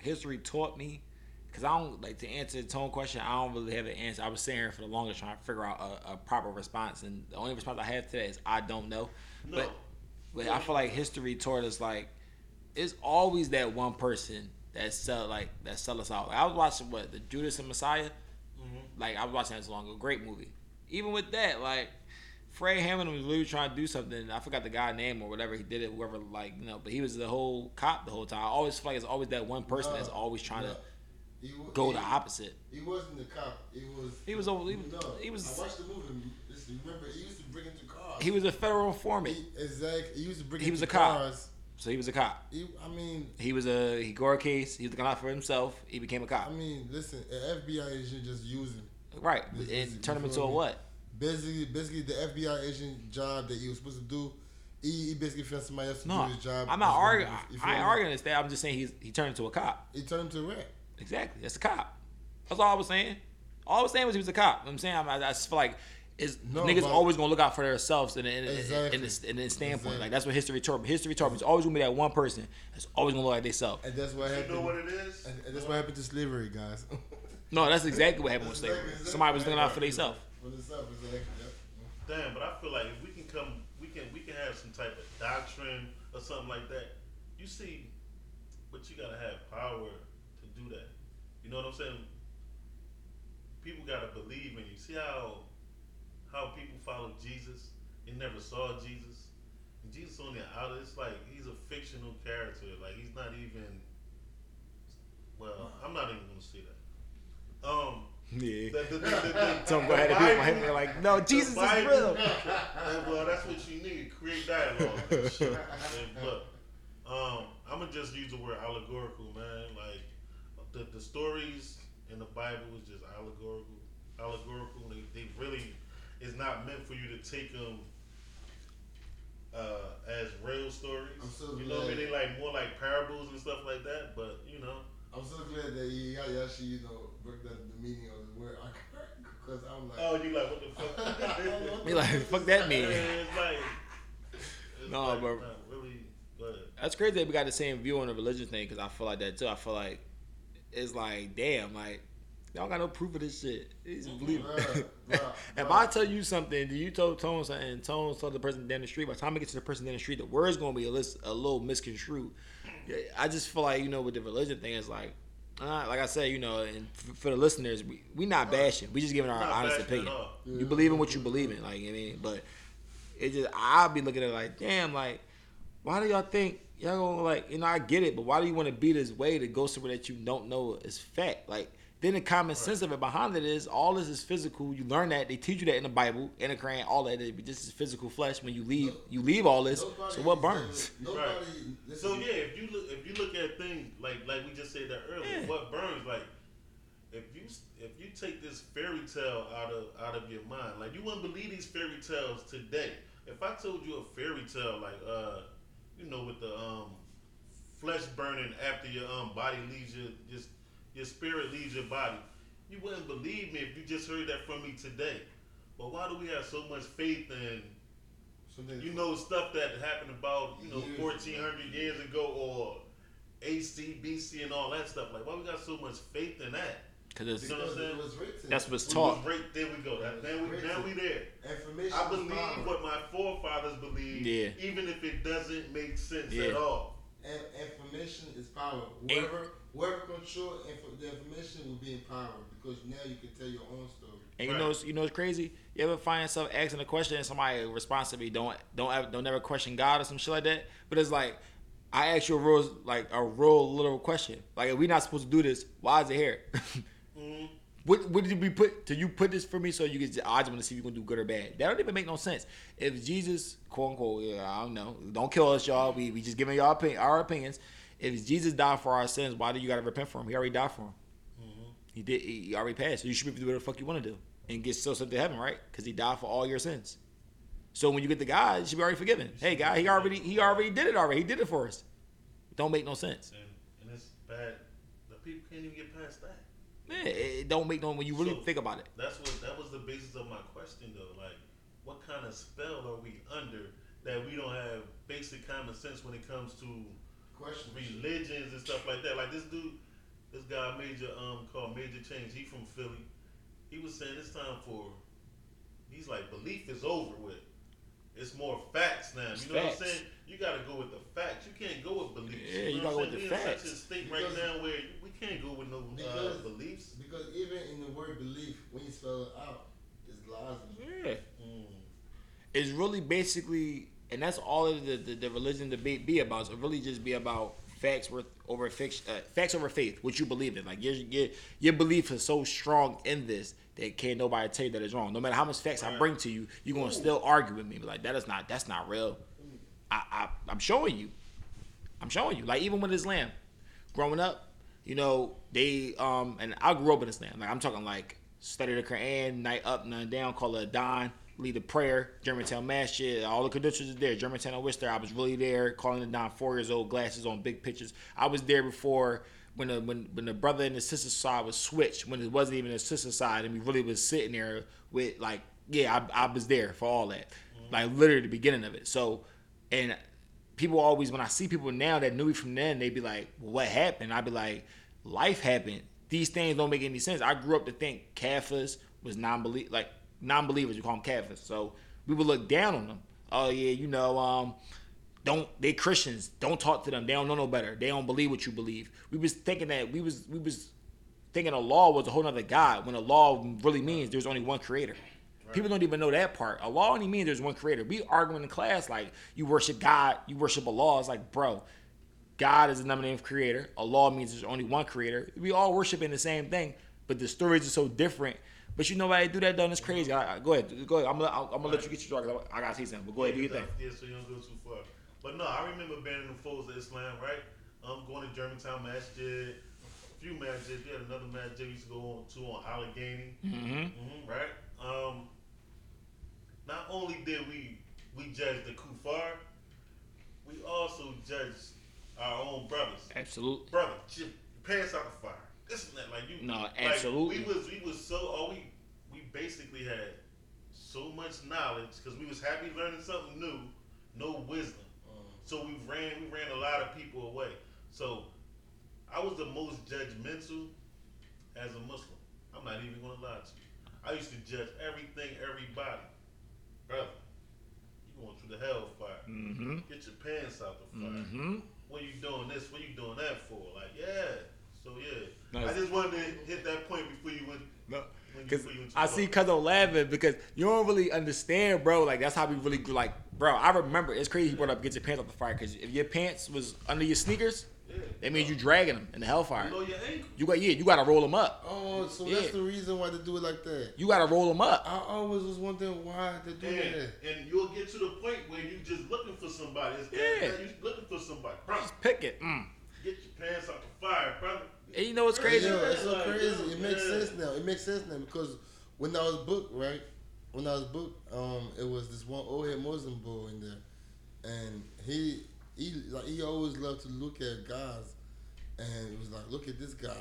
history taught me, because I don't to answer the Tom question. I don't really have an answer. I was sitting here for the longest trying to figure out a proper response, and the only response I have today is I don't know. No. But I feel like history taught us it's always that one person that sell us out. I was watching the Judas and Messiah. Mm-hmm. I was watching that long ago. Great movie. Even with that, Fred Hammond was literally trying to do something. I forgot the guy's name or whatever. He did it, whoever, but he was the whole cop the whole time. I always feel like it's always that one person that's always trying to go the opposite. He wasn't the cop. He was. I watched the movie. Remember, he used to bring into cars. He was a federal informant. Exactly. He used to bring into cars. So he was a cop. He was a Gore case. He was looking out for himself. He became a cop. Listen, FBI agent just using. Right, and turn him into a what? Basically, the FBI agent job that he was supposed to do, he basically found somebody else to do his job. I'm not arguing. I ain't arguing that. I'm just saying he turned into a cop. He turned into a rat. Exactly, that's a cop. That's all I was saying. All I was saying was he was a cop. You know what I'm saying, I just feel like niggas always gonna look out for themselves in the standpoint. Like, that's what history taught me. History taught me it's always gonna be that one person that's always gonna look like themselves. And that's what happened. You know what it is? And that's what happened to slavery, guys. No, that's exactly what happened with slavery. Exactly. Somebody was looking out for themselves. Damn, but I feel like if we can have some type of doctrine or something like that. You see, but you gotta have power to do that. You know what I'm saying? People gotta believe in you. See how people followed Jesus and never saw Jesus. And Jesus on the outer, it's like he's a fictional character. Like, he's not even. Well, I'm not even gonna say that. Yeah. Some guy had to be my head like, no, Jesus is real. Well, that's what you need. Create dialogue. And shit. And look, I'm gonna just use the word allegorical, man. Like, the stories in the Bible is just allegorical. Allegorical. They really is not meant for you to take them as real stories. I'm so glad. They like more like parables and stuff like that. But I'm so glad that y'all actually, you know, broke down the meaning of the word Akon, because I'm like, oh, you like what the fuck? You like fuck that meaning? No, but really, that's crazy that we got the same view on the religion thing, because I feel like that too. I feel like it's like, damn, like y'all got no proof of this shit. It's believable. If I tell you something, do you tell Tone something, and Tone told the person down the street, by the time I get to the person down the street, the word's gonna be a little misconstrued. I just feel like, you know, with the religion thing, it's like I said, you know, and for the listeners, we not bashing. We just giving our honest opinion. You believe in what you believe in, like, I mean, but it just, I'll be looking at it like, damn, like, why do y'all think y'all gonna, like, you know, I get it, but why do you want to be this way to go somewhere that you don't know is fact? Like, then the common sense of it behind it is all this is physical. You learn that. They teach you that in the Bible, in the Quran, all that. This is physical flesh. When you leave all this. So what burns? So yeah, if you look at things like we just said that earlier, what burns? Like if you take this fairy tale out of your mind, like you wouldn't believe these fairy tales today. If I told you a fairy tale like you know, with the flesh burning after your body leaves you, just your spirit leaves your body. You wouldn't believe me if you just heard that from me today. But why do we have so much faith in, you know, stuff that happened about, you know, 1,400 years ago or AC, BC and all that stuff? Like, why we got so much faith in that? Because you know what I'm saying? That's what's taught. There we go. Now we there. I believe what my forefathers believed, even if it doesn't make sense at all. And information is power. Whoever controls the information will be empowered, because now you can tell your own story. And you know it's crazy. You ever find yourself asking a question and somebody responds to me, don't ever question God or some shit like that. But it's like, I asked you a real literal question. Like, if we're not supposed to do this, why is it here? Mm-hmm. What did we put? Did you put this for me so you get? I just want to see if you're gonna do good or bad. That don't even make no sense. If Jesus, quote unquote, I don't know, don't kill us, y'all. We just giving y'all our opinions. If Jesus died for our sins, why do you gotta repent for him? He already died for him. Mm-hmm. He already passed. So you should be able to do whatever the fuck you want to do and get still sent to heaven, right? Because he died for all your sins. So when you get to God, you should be already forgiven. Hey, God, he already did it already. He did it for us. It don't make no sense. And it's bad. The people can't even get past that. Man, it don't make no sense when you really think about it. That was the basis of my question though. Like, what kind of spell are we under that we don't have basic common sense when it comes to religions and stuff like that? Like this guy called Major Change, he from Philly. He was saying it's time for, he's like, belief is over with. It's more facts now. You know what I'm saying? You gotta go with the facts. You can't go with beliefs. Yeah, you gotta go with the facts. We're in such a state right now where we can't go with no beliefs. Because even in the word belief, when you spell it out, it's lies. Yeah. Mm. It's really basically. And that's all of the religion debate be about. So really, just be about facts over faith, what you believe in. Like your belief is so strong in this that can't nobody tell you that it's wrong. No matter how much facts I bring to you, you're gonna still argue with me. Be like, that's not real. I'm showing you. Like even with Islam, growing up, you know they and I grew up in Islam. Like I'm talking like study the Quran, night up, none down, call it a dawn. Lead the prayer, Germantown Mass shit, all the credentials are there. Germantown, I wish there. I was really there, calling the down 4 years old, glasses on, big pictures. I was there before when the brother and the sister side was switched, when it wasn't even a sister side, and we really was sitting there with like, yeah, I was there for all that, like literally the beginning of it. So, and people always, when I see people now that knew me from then, they be like, well, what happened? I be like, life happened. These things don't make any sense. I grew up to think Kafirs was non-belief, like. Non-believers, you call them Kafirs. So we would look down on them. Oh yeah, you know, they Christians. Don't talk to them. They don't know no better. They don't believe what you believe. We was thinking that we was thinking a law was a whole other God, when a law really means there's only one creator. Right. People don't even know that part. A law only means there's one creator. We arguing in class like you worship God, you worship a law. It's like, bro, God is another name of creator. A law means there's only one creator. We all worshiping the same thing, but the stories are so different. But you know why they do that, though? It's crazy. Go ahead. I'm gonna let you get your drug. I gotta see something. But go ahead, do your thing. Yeah, so you don't go too far. But no, I remember being in the folds of Islam, right? Going to Germantown Masjid, a few masjids. We had another masjid we used to go on Allegheny, right? Not only did we judge the kuffar, we also judged our own brothers. Absolutely, brother. pants out the fire. This and that, like you. No, absolutely. Like, we basically had so much knowledge because we was happy learning something new, no wisdom. So we ran a lot of people away. So I was the most judgmental as a Muslim. I'm not even gonna lie to you. I used to judge everything, everybody. Brother, you going through the hellfire. Mm-hmm. Get your pants out the fire. Mm-hmm. What you doing this? What you doing that for? Like, yeah. So yeah. Nice. I just wanted to hit that point before you went. No. Because I see Cuzzo laughing because you don't really understand, bro. Like, that's how we really, like, bro, I remember. It's crazy he brought up get your pants off the fire because if your pants was under your sneakers, that means you dragging them in the hellfire. Below your ankle. You got to roll them up. Oh, so that's the reason why they do it like that. You got to roll them up. I always was wondering why they do that. And you'll get to the point where you just looking for somebody. You're looking for somebody. Bro. Just pick it. Get your pants off the fire, brother. And you know what's crazy? Yeah, it's so crazy. It makes sense now. Because when I was booked, right? It was this one old head Muslim boy in there, and he always loved to look at guys, and it was like, look at this guy,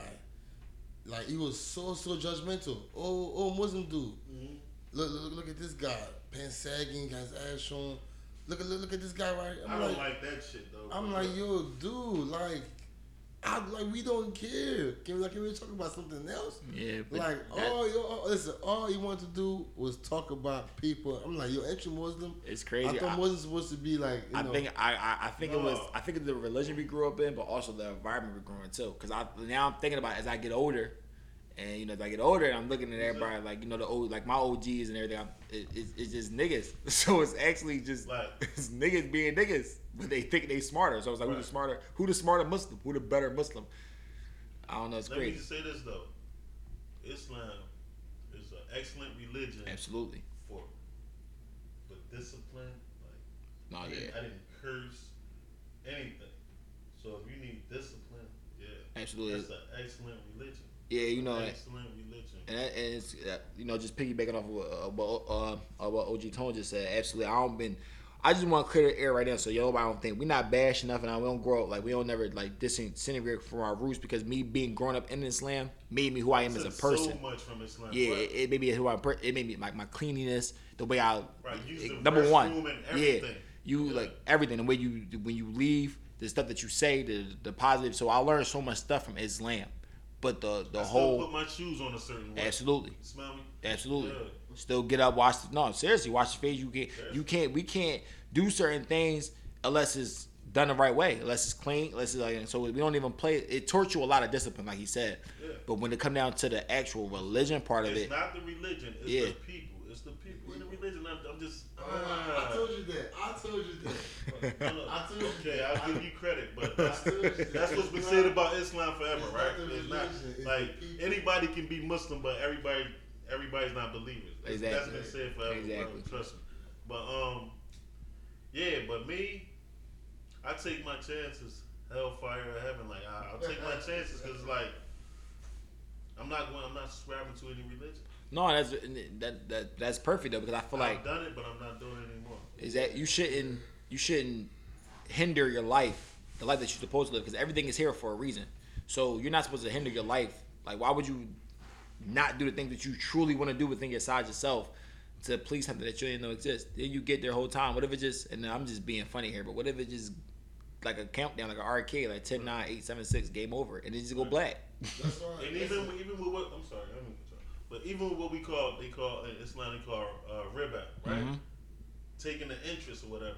like he was so judgmental. Oh Muslim dude, mm-hmm. look at this guy, pants sagging, got his ass showing. Look at this guy right. I don't like that shit though. I'm bro. Like, yo, dude, like. We don't care. Can we talk about something else? Yeah. All he wanted to do was talk about people. I'm like, you're anti-Muslim. It's crazy. I thought Muslims supposed to be like. I think it was the religion we grew up in, but also the environment we grew in too. Because now I'm thinking about it as I get older, and as I get older, and I'm looking at everybody like the old my OGs and everything. It's just niggas. So it's actually just it's niggas being niggas. But they think they smarter. So I was like, who's the smarter? Who the smarter Muslim? Who the better Muslim? I don't know. It's crazy. Let me just say this, though. Islam is an excellent religion. Absolutely. But discipline, I didn't curse anything. So if you need discipline, absolutely. That's an excellent religion. Yeah, excellent religion. And it's, just piggybacking off of what OG Tone just said, absolutely. I just want to clear the air right now, so I don't think we're not bashing nothing. We don't grow up we don't never disintegrate from our roots because me being grown up in Islam made me who I am as a person. So much from Islam. Yeah, right. It made me who I. It made me my cleanliness, the way I. Right. Number one. And everything. Yeah. Everything the way you when you leave the stuff that you say the positive. So I learned so much stuff from Islam, but the whole. Still put my shoes on a certain way. Absolutely. Smell me. Absolutely. Yeah. Still get up, wash your face. We can't do certain things unless it's done the right way, unless it's clean, unless it's and so we don't even play. It taught you a lot of discipline, like he said. Yeah. But when it come down to the actual religion part of it, it's not the religion. It's the people. It's the people in the religion. I'm just. I told you that. I told you. Okay, I'll give you credit, but that's what's been said about Islam forever, right? It's not like anybody can be Muslim, but everybody. Everybody's not believers. That's been said forever. Exactly. Trust me. But but me, I take my chances. Hellfire or heaven, I'll take my chances because I'm not subscribing to any religion. No, that's perfect though because I feel I've done it, but I'm not doing it anymore. Is that you shouldn't hinder your life, the life that you're supposed to live, because everything is here for a reason. So you're not supposed to hinder your life. Like, why would you? Not do the things that you truly want to do within inside yourself to please something that you didn't know exists. Then you get there whole time. What if it just, and I'm just being funny here, but what if it just like a countdown, like an arcade, like 10, 9, 8, 7, 6, game over, and it just go black. That's right. And even with what, even with what we call, ribeye, right? Mm-hmm. Taking an interest or whatever.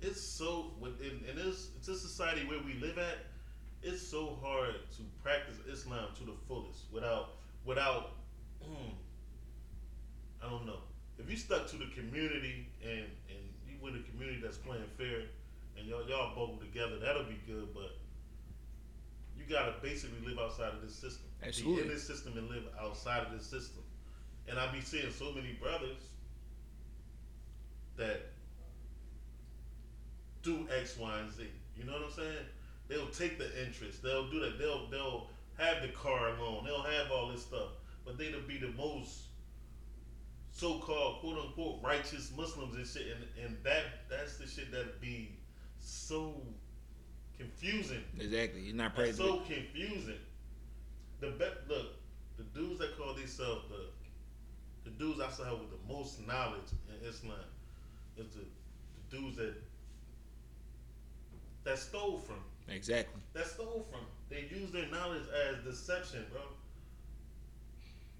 It's so, in it's a society where we live at, it's so hard to practice Islam to the fullest without I don't know. If you stuck to the community and you win a community that's playing fair and y'all bubble together, that'll be good, but you gotta basically live outside of this system. Absolutely. Be in this system and live outside of this system. And I be seeing so many brothers that do X, Y, and Z. You know what I'm saying? They'll take the interest, they'll do that, they'll have the car loan, they'll have all this stuff, but they'll be the most so-called quote-unquote righteous Muslims and shit, and that's the shit that be so confusing. Exactly, you're not praising. So confusing. the dudes that call themselves the dudes I saw with the most knowledge in Islam is the dudes that stole from him. Exactly. That stole from him. They use their knowledge as deception, bro.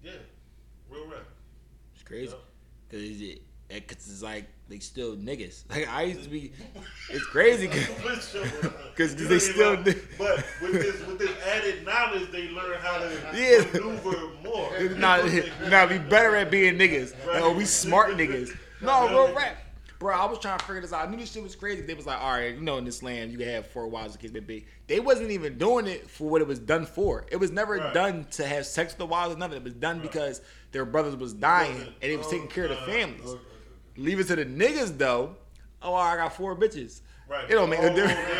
Yeah, real rap. It's crazy. Yeah. Cause it's like they still niggas. Like I used to be. It's crazy because they still. But with this added knowledge, they learn how to maneuver more. Now we better at being niggas. Right. Like, we smart niggas. No, real rap, bro. I was trying to figure this out. I knew this shit was crazy. They was like, all right, you know, in this land, you can have 4 wives and kids that big. They wasn't even doing it for what it was done for. It was never done to have sex with the wives or nothing. It was done because their brothers was dying and they was taking care of the families. Leave it to the niggas though. Oh, I got 4 bitches. Right. It don't make a difference. They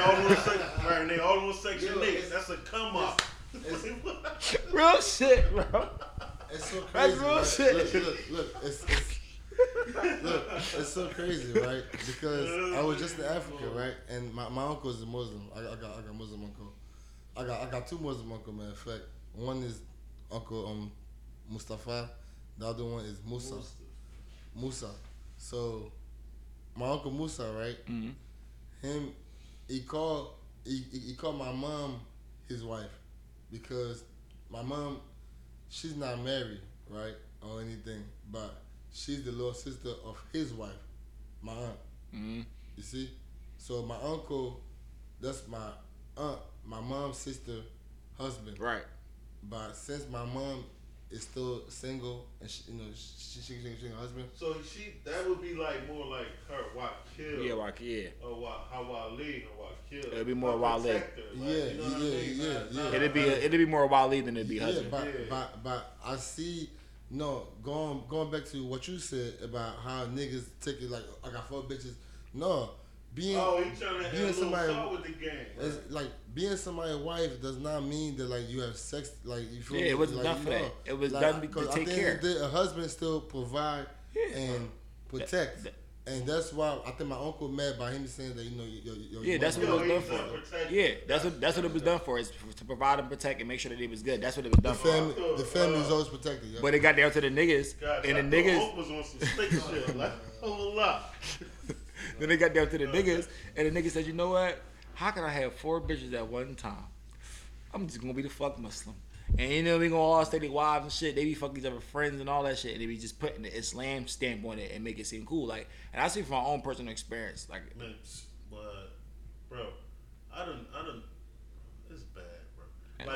all on section 8. That's a come up. It's real shit, bro. It's so crazy. That's real shit. Look. It's so crazy, right? Because I was just in Africa, right? And my uncle is a Muslim. I got a Muslim uncle. I got 2 Muslim uncle, man. In fact, one is Uncle Mustafa. The other one is Musa. So, my Uncle Musa, right? Mm-hmm. Him, he called my mom his wife because my mom, she's not married, right, or anything, but she's the little sister of his wife, my aunt. Mm-hmm. You see? So, my uncle, that's my aunt, my mom's sister, husband. Right. But since my mom is still single, and she her husband. So that would be like more like her Wakil. Yeah, Wakil. Or Hawali or Wakil. It'd be more Wali. Like, yeah. It'd be more Wali than it'd be husband. But I see. No, going back to what you said about how niggas take it like I got 4 bitches. No, being somebody with the game. Right? Like being somebody's wife does not mean that like you have sex. Like you feel it was like, done for that. It was like, done because to take care. A husband still provide and protect, and that's why I think my uncle mad by him saying that your that's what it was done for. That's what it was done for. Is to provide and protect and make sure that it was good. That's what it was done for. The family was always protected. Yeah. But it got down to the niggas, and the niggas was on some slick shit. Like a lot. Then they got down to the niggas, and the niggas said, you know what? How can I have 4 bitches at one time? I'm just going to be the fuck Muslim. And you know, we going to all stay their wives and shit. They be fucking each other friends and all that shit. And they be just putting the Islam stamp on it and make it seem cool. Like, and I see from my own personal experience. Like, man, but, bro, I done, it's bad, bro.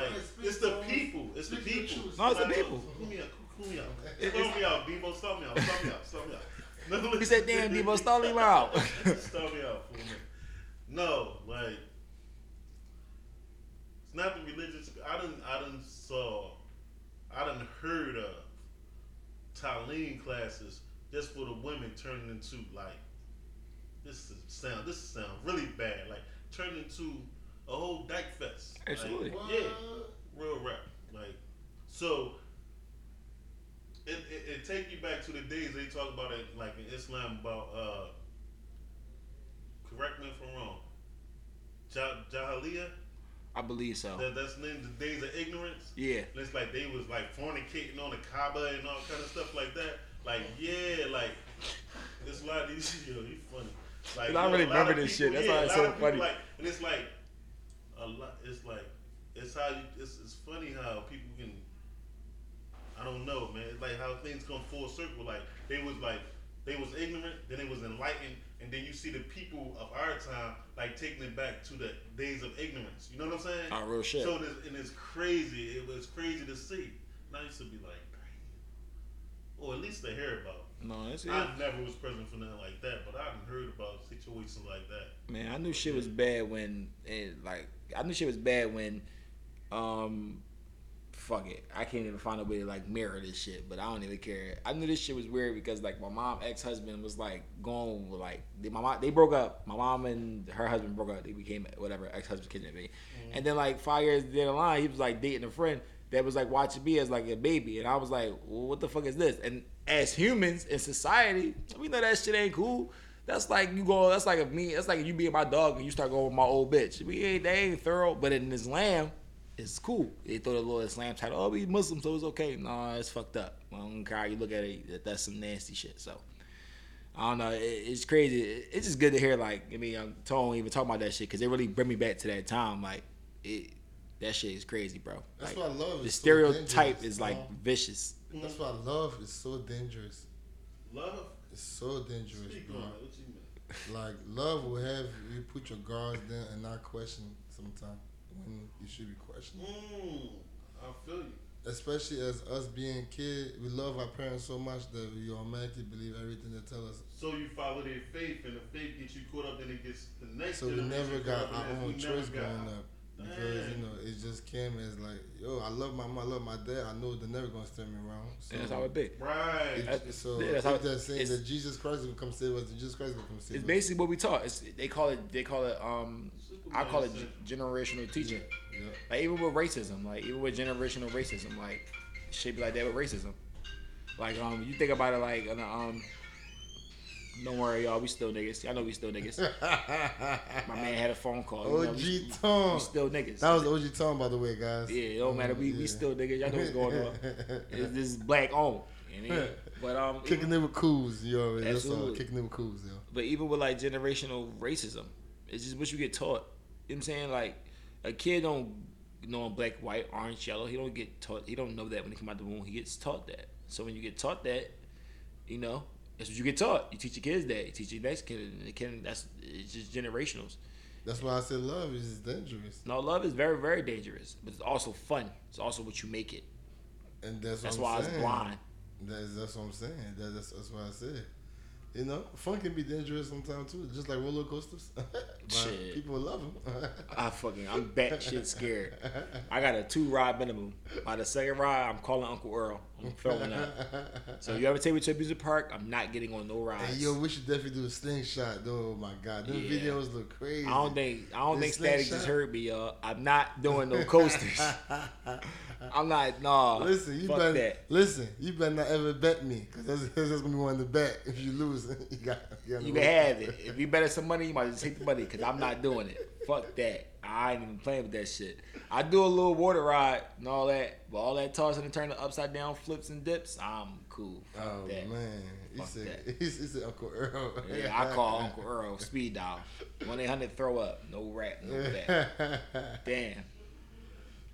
Like, it's the people. It's the people. No, it's the people. Cool me out. Bebo, stop me out. He said, damn, Debo, stall me out. No, like, it's not the religious. I done heard of Talim classes just for the women turning into, like, this sound really bad. Like, turning into a whole dyke fest. Absolutely. Like, yeah, real rap. Like, so, It take you back to the days they talk about it, like in Islam, about correct me if I'm wrong, Jahiliyyah? I believe so. That's named the days of ignorance. Yeah. And it's like they was like fornicating on the Kaaba and all kind of stuff like that. Like yeah, like there's a lot of these. You funny. Like, I really remember this shit. That's why it's so funny. Like, and it's like a lot. It's like it's funny how people can. I don't know, man. It's like how things come full circle. Like they was ignorant, then they was enlightened, and then you see the people of our time like taking it back to the days of ignorance. You know what I'm saying? Oh, real shit. So it's crazy. It was crazy to see. And I used to be like, dang. Or at least to hear about. No, that's it. I never was present for nothing like that, but I've heard about situations like that. Man, I knew shit was bad when, fuck it. I can't even find a way to like mirror this shit, but I don't even care. I knew this shit was weird because like my mom's ex-husband was like gone. Like they broke up. My mom and her husband broke up. They became whatever ex-husband kid they be. And then like 5 years down the line, he was like dating a friend that was like watching me as like a baby, and I was like, well, what the fuck is this? And as humans in society, we know that shit ain't cool. That's like you go. That's like if me. That's like if you being my dog and you start going with my old bitch. They ain't thorough. But in Islam, it's cool. They throw the little Islam title, oh, we Muslim, so it's okay. No, it's fucked up. I don't care how you look at it, that's some nasty shit. So, I don't know, it's crazy. It's just good to hear, like, I mean, I don't even talk about that shit, because it really bring me back to that time. Like, that shit is crazy, bro. That's like, what I love. The stereotype is, like, vicious. That's what I love. It's so dangerous. Love? It's so dangerous, speak bro. On, what you mean? Like, love will have you put your guards down and not question sometimes when you should be questioning. I feel you. Especially as us being kids, we love our parents so much that we automatically believe everything they tell us. So you follow their faith, and the faith gets you caught up, then it gets connected. So we never got our own choice growing up. Because, you know, it just came as like, yo, I love my mom, I love my dad. I know they're never going to steer me around. So, and that's how it be. Right. They're saying that Jesus Christ will come save us. Jesus Christ will come save us. It's basically what we taught. I call it generational teaching. Yeah. Like, even with racism, like, shit be like that with racism. Like, you think about it like, don't worry, y'all. We still niggas. I know we still niggas. My man had a phone call. OG Tom. We still niggas. That was OG Tom, by the way, guys. Yeah, it don't matter. We still niggas. Y'all know what's going on. This is black on. But kicking them with cools, yo. Absolutely. Kicking them with cools, yo. But even with like generational racism, it's just what you get taught. You know what I'm saying? Like, a kid don't know black, white, orange, yellow. He don't get taught. He don't know that when he come out the womb. He gets taught that. So when you get taught that, you know. That's what you get taught. You teach your kids that. You teach your next kid. And the kid, it's just generational. That's why I said love is dangerous. No, love is very, very dangerous. But it's also fun. It's also what you make it. And that's what I'm saying. That's why I was blind. That's what I'm saying. That's what I said. You know, fun can be dangerous sometimes too. Just like roller coasters. Shit. People love them. I'm batshit scared. I got a 2-ride minimum. By the 2nd ride, I'm calling Uncle Earl. I'm filming up. So if you ever take me to a music park, I'm not getting on no rides. Hey, yo, we should definitely do a slingshot though. Oh my God, those videos look crazy. I don't think Static just heard me, y'all. I'm not doing no coasters. I'm not. Nah. Listen, you better. That. Listen, you better not ever bet me, cause that's gonna be one of the bet. If you lose, you can have it. If you bet us some money, you might just take the money, cause I'm not doing it. Fuck that. I ain't even playing with that shit. I do a little water ride and all that, but all that tossing and turning, upside down flips and dips, I'm cool. Fuck that. Man, he said Uncle Earl. Yeah, I call Uncle Earl speed dial. 1-800 throw up. No rap, no that. Damn.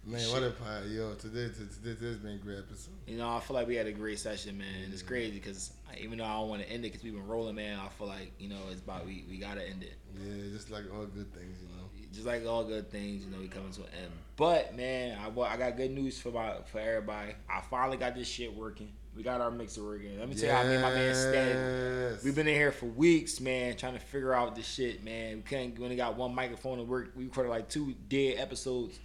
Man, shit. What a pie, yo! Today's been a great episode. You know, I feel like we had a great session, man. Mm-hmm. It's crazy because even though I don't want to end it because we've been rolling, man, I feel like, you know, it's about we gotta end it. Yeah, just like all good things, you know. Just like all good things, you know, we coming to an end. But man, I got good news for everybody. I finally got this shit working. We got our mixer working. Let me tell you how me and my man Stan. We've been in here for weeks, man, trying to figure out this shit, man. We only got one microphone to work. We recorded like 2 dead episodes.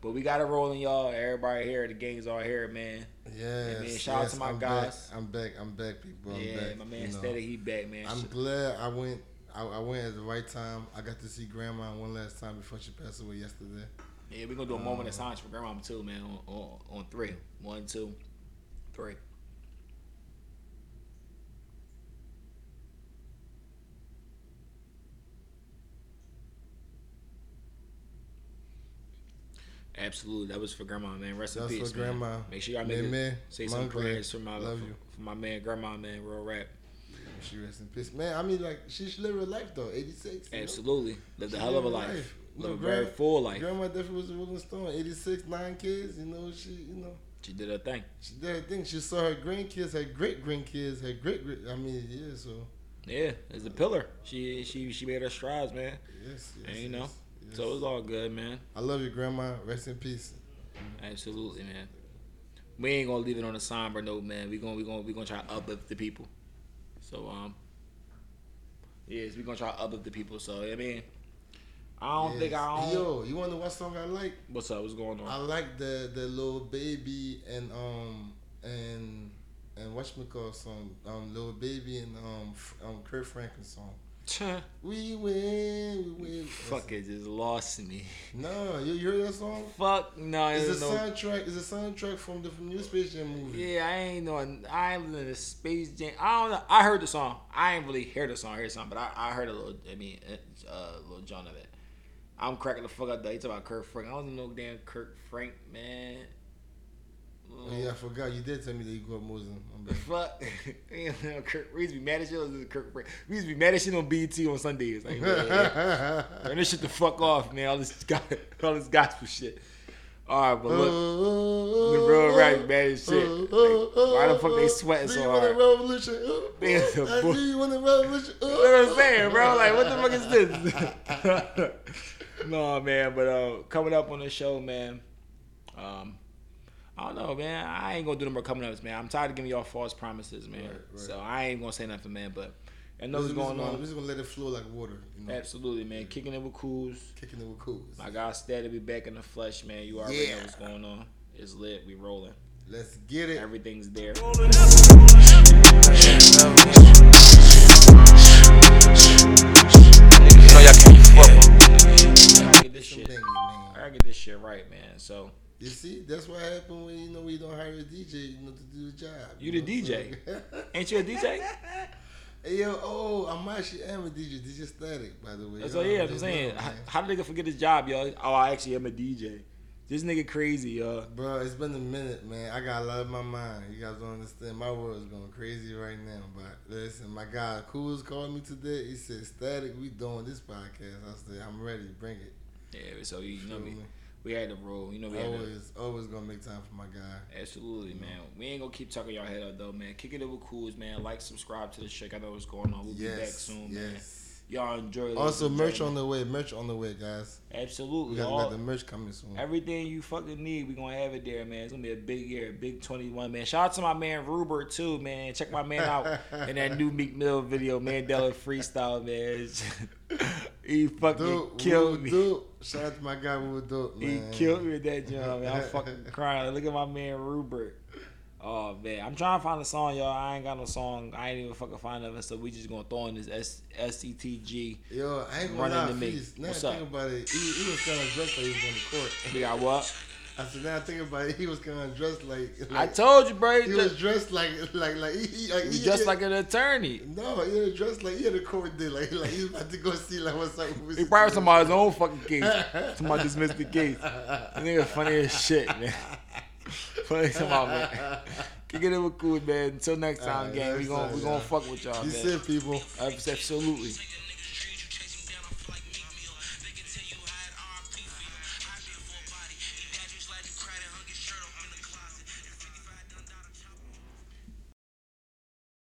But we got it rolling, y'all. Everybody here, the gang's all here, man. Yeah, man. Shout out to my guys. Back. I'm back, people. I'm back. My man Steady, he back, man. I'm glad I went. I went at the right time. I got to see Grandma one last time before she passed away yesterday. Yeah, we're gonna do a moment of silence for Grandma too, man. On 3, 1, 2, 3. Absolutely, that was for Grandma, man. Rest in peace, man. That's for Grandma. Make sure y'all say some prayers for my man, Grandma, man. Real rap. She rest in peace, man. I mean, like, she should live her life though. 86. Absolutely, lived the hell of a life. Lived a very full life. Grandma definitely was a Rolling Stone. 86, 9 kids. You know, she did her thing. She saw her grandkids, her great grandkids, her great. I mean, yeah. So yeah, as a pillar, she made her strides, man. Yes. And you know. Yes. So it was all good, man. I love you, Grandma. Rest in peace. Absolutely, man. We ain't gonna leave it on a somber note, man. We gonna try to uplift the people. So we gonna try to uplift the people. So I mean, I don't think. Yo, you wanna know what song I like? What's up? What's going on? I like the Lil Baby and whatchamacallit song. Lil Baby and Kirk Franklin song. We win. Fuck it, just lost me. No, you heard that song? Fuck no. It's a soundtrack from the new Space Jam movie. Yeah, I ain't in the Space Jam. I don't know. I heard the song. I ain't really heard the song, but I heard a little. I mean, a little John of it. I'm cracking the fuck up though. You talking about Kirk Frank. I don't even know damn Kirk Frank, man. Yeah, I forgot. You did tell me that you grew up Muslim. Fuck. We used to be mad at you. Kirk Frank. We used to be mad at you on BET on Sundays. Like, yeah. Turn this shit the fuck off, man. All this gospel shit. Alright, but look, the real rap bad as shit. Like, why the fuck they sweating so hard? You want the revolution? You know what I'm saying, bro? Like, what the fuck is this? No, man, but coming up on the show, man. I don't know, man. I ain't gonna do no more coming ups, man. I'm tired of giving y'all false promises, man. Right. So I ain't gonna say nothing, man. But I know what's going on. We're just gonna let it flow like water. You know? Absolutely, man. Kicking it with cools. My God, steady be back in the flesh, man. You already know what's going on. It's lit. We rolling. Let's get it. Everything's there. Niggas know y'all can't fuck. I gotta get this shit right, man. So. You see, that's what happened when we don't hire a DJ, to do the job. You the DJ? Ain't you a DJ? Hey, yo, I actually am a DJ. DJ Static, by the way. That's what I'm saying. How did nigga forget his job, y'all? Oh, I actually am a DJ. This nigga crazy, y'all. Bro, it's been a minute, man. I got a lot in my mind. You guys don't understand. My world's going crazy right now. But listen, my guy Cool's called me today. He said, Static, we doing this podcast. I said, I'm ready. Bring it. Yeah, so you know me. We had to roll. Always gonna make time for my guy. Absolutely, man. We ain't gonna keep tucking y'all head up though, man. Kick it with Cools, man. Like, subscribe to the shit. I know what's going on. We'll be back soon, man. Y'all enjoy it. Also, merch on the way. Merch on the way, guys. Absolutely. We got the merch coming soon. Everything you fucking need, we gonna have it there, man. It's gonna be a big year, big 21, man. Shout out to my man Rupert too, man. Check my man out in that new Meek Mill video, Mandela Freestyle, man. He fucking killed me. Shout out to my guy Woo Dope, man. He killed me with that job, man. I'm fucking crying. Look at my man Rupert. Oh man, I'm trying to find a song, y'all. I ain't got no song. I ain't even fucking find nothing. So we just gonna throw in this SCTG. Yo, I ain't gonna lie. Now I think about it, he was kind of dressed like he was on the court. We got what? I said, now I think about it, he was kind of dressed like I told you, bro. He was dressed like he dressed like an attorney. No, he was dressed like he had a court date. Like he was about to go see like what's up. What's he probably was talking about his own fucking case. Talking about dismissed the case. This nigga funny as shit, man. Funny as about, man. Kick it with Cool, man. Until next time, gang. We gonna fuck with y'all, man. You said, people. Absolutely.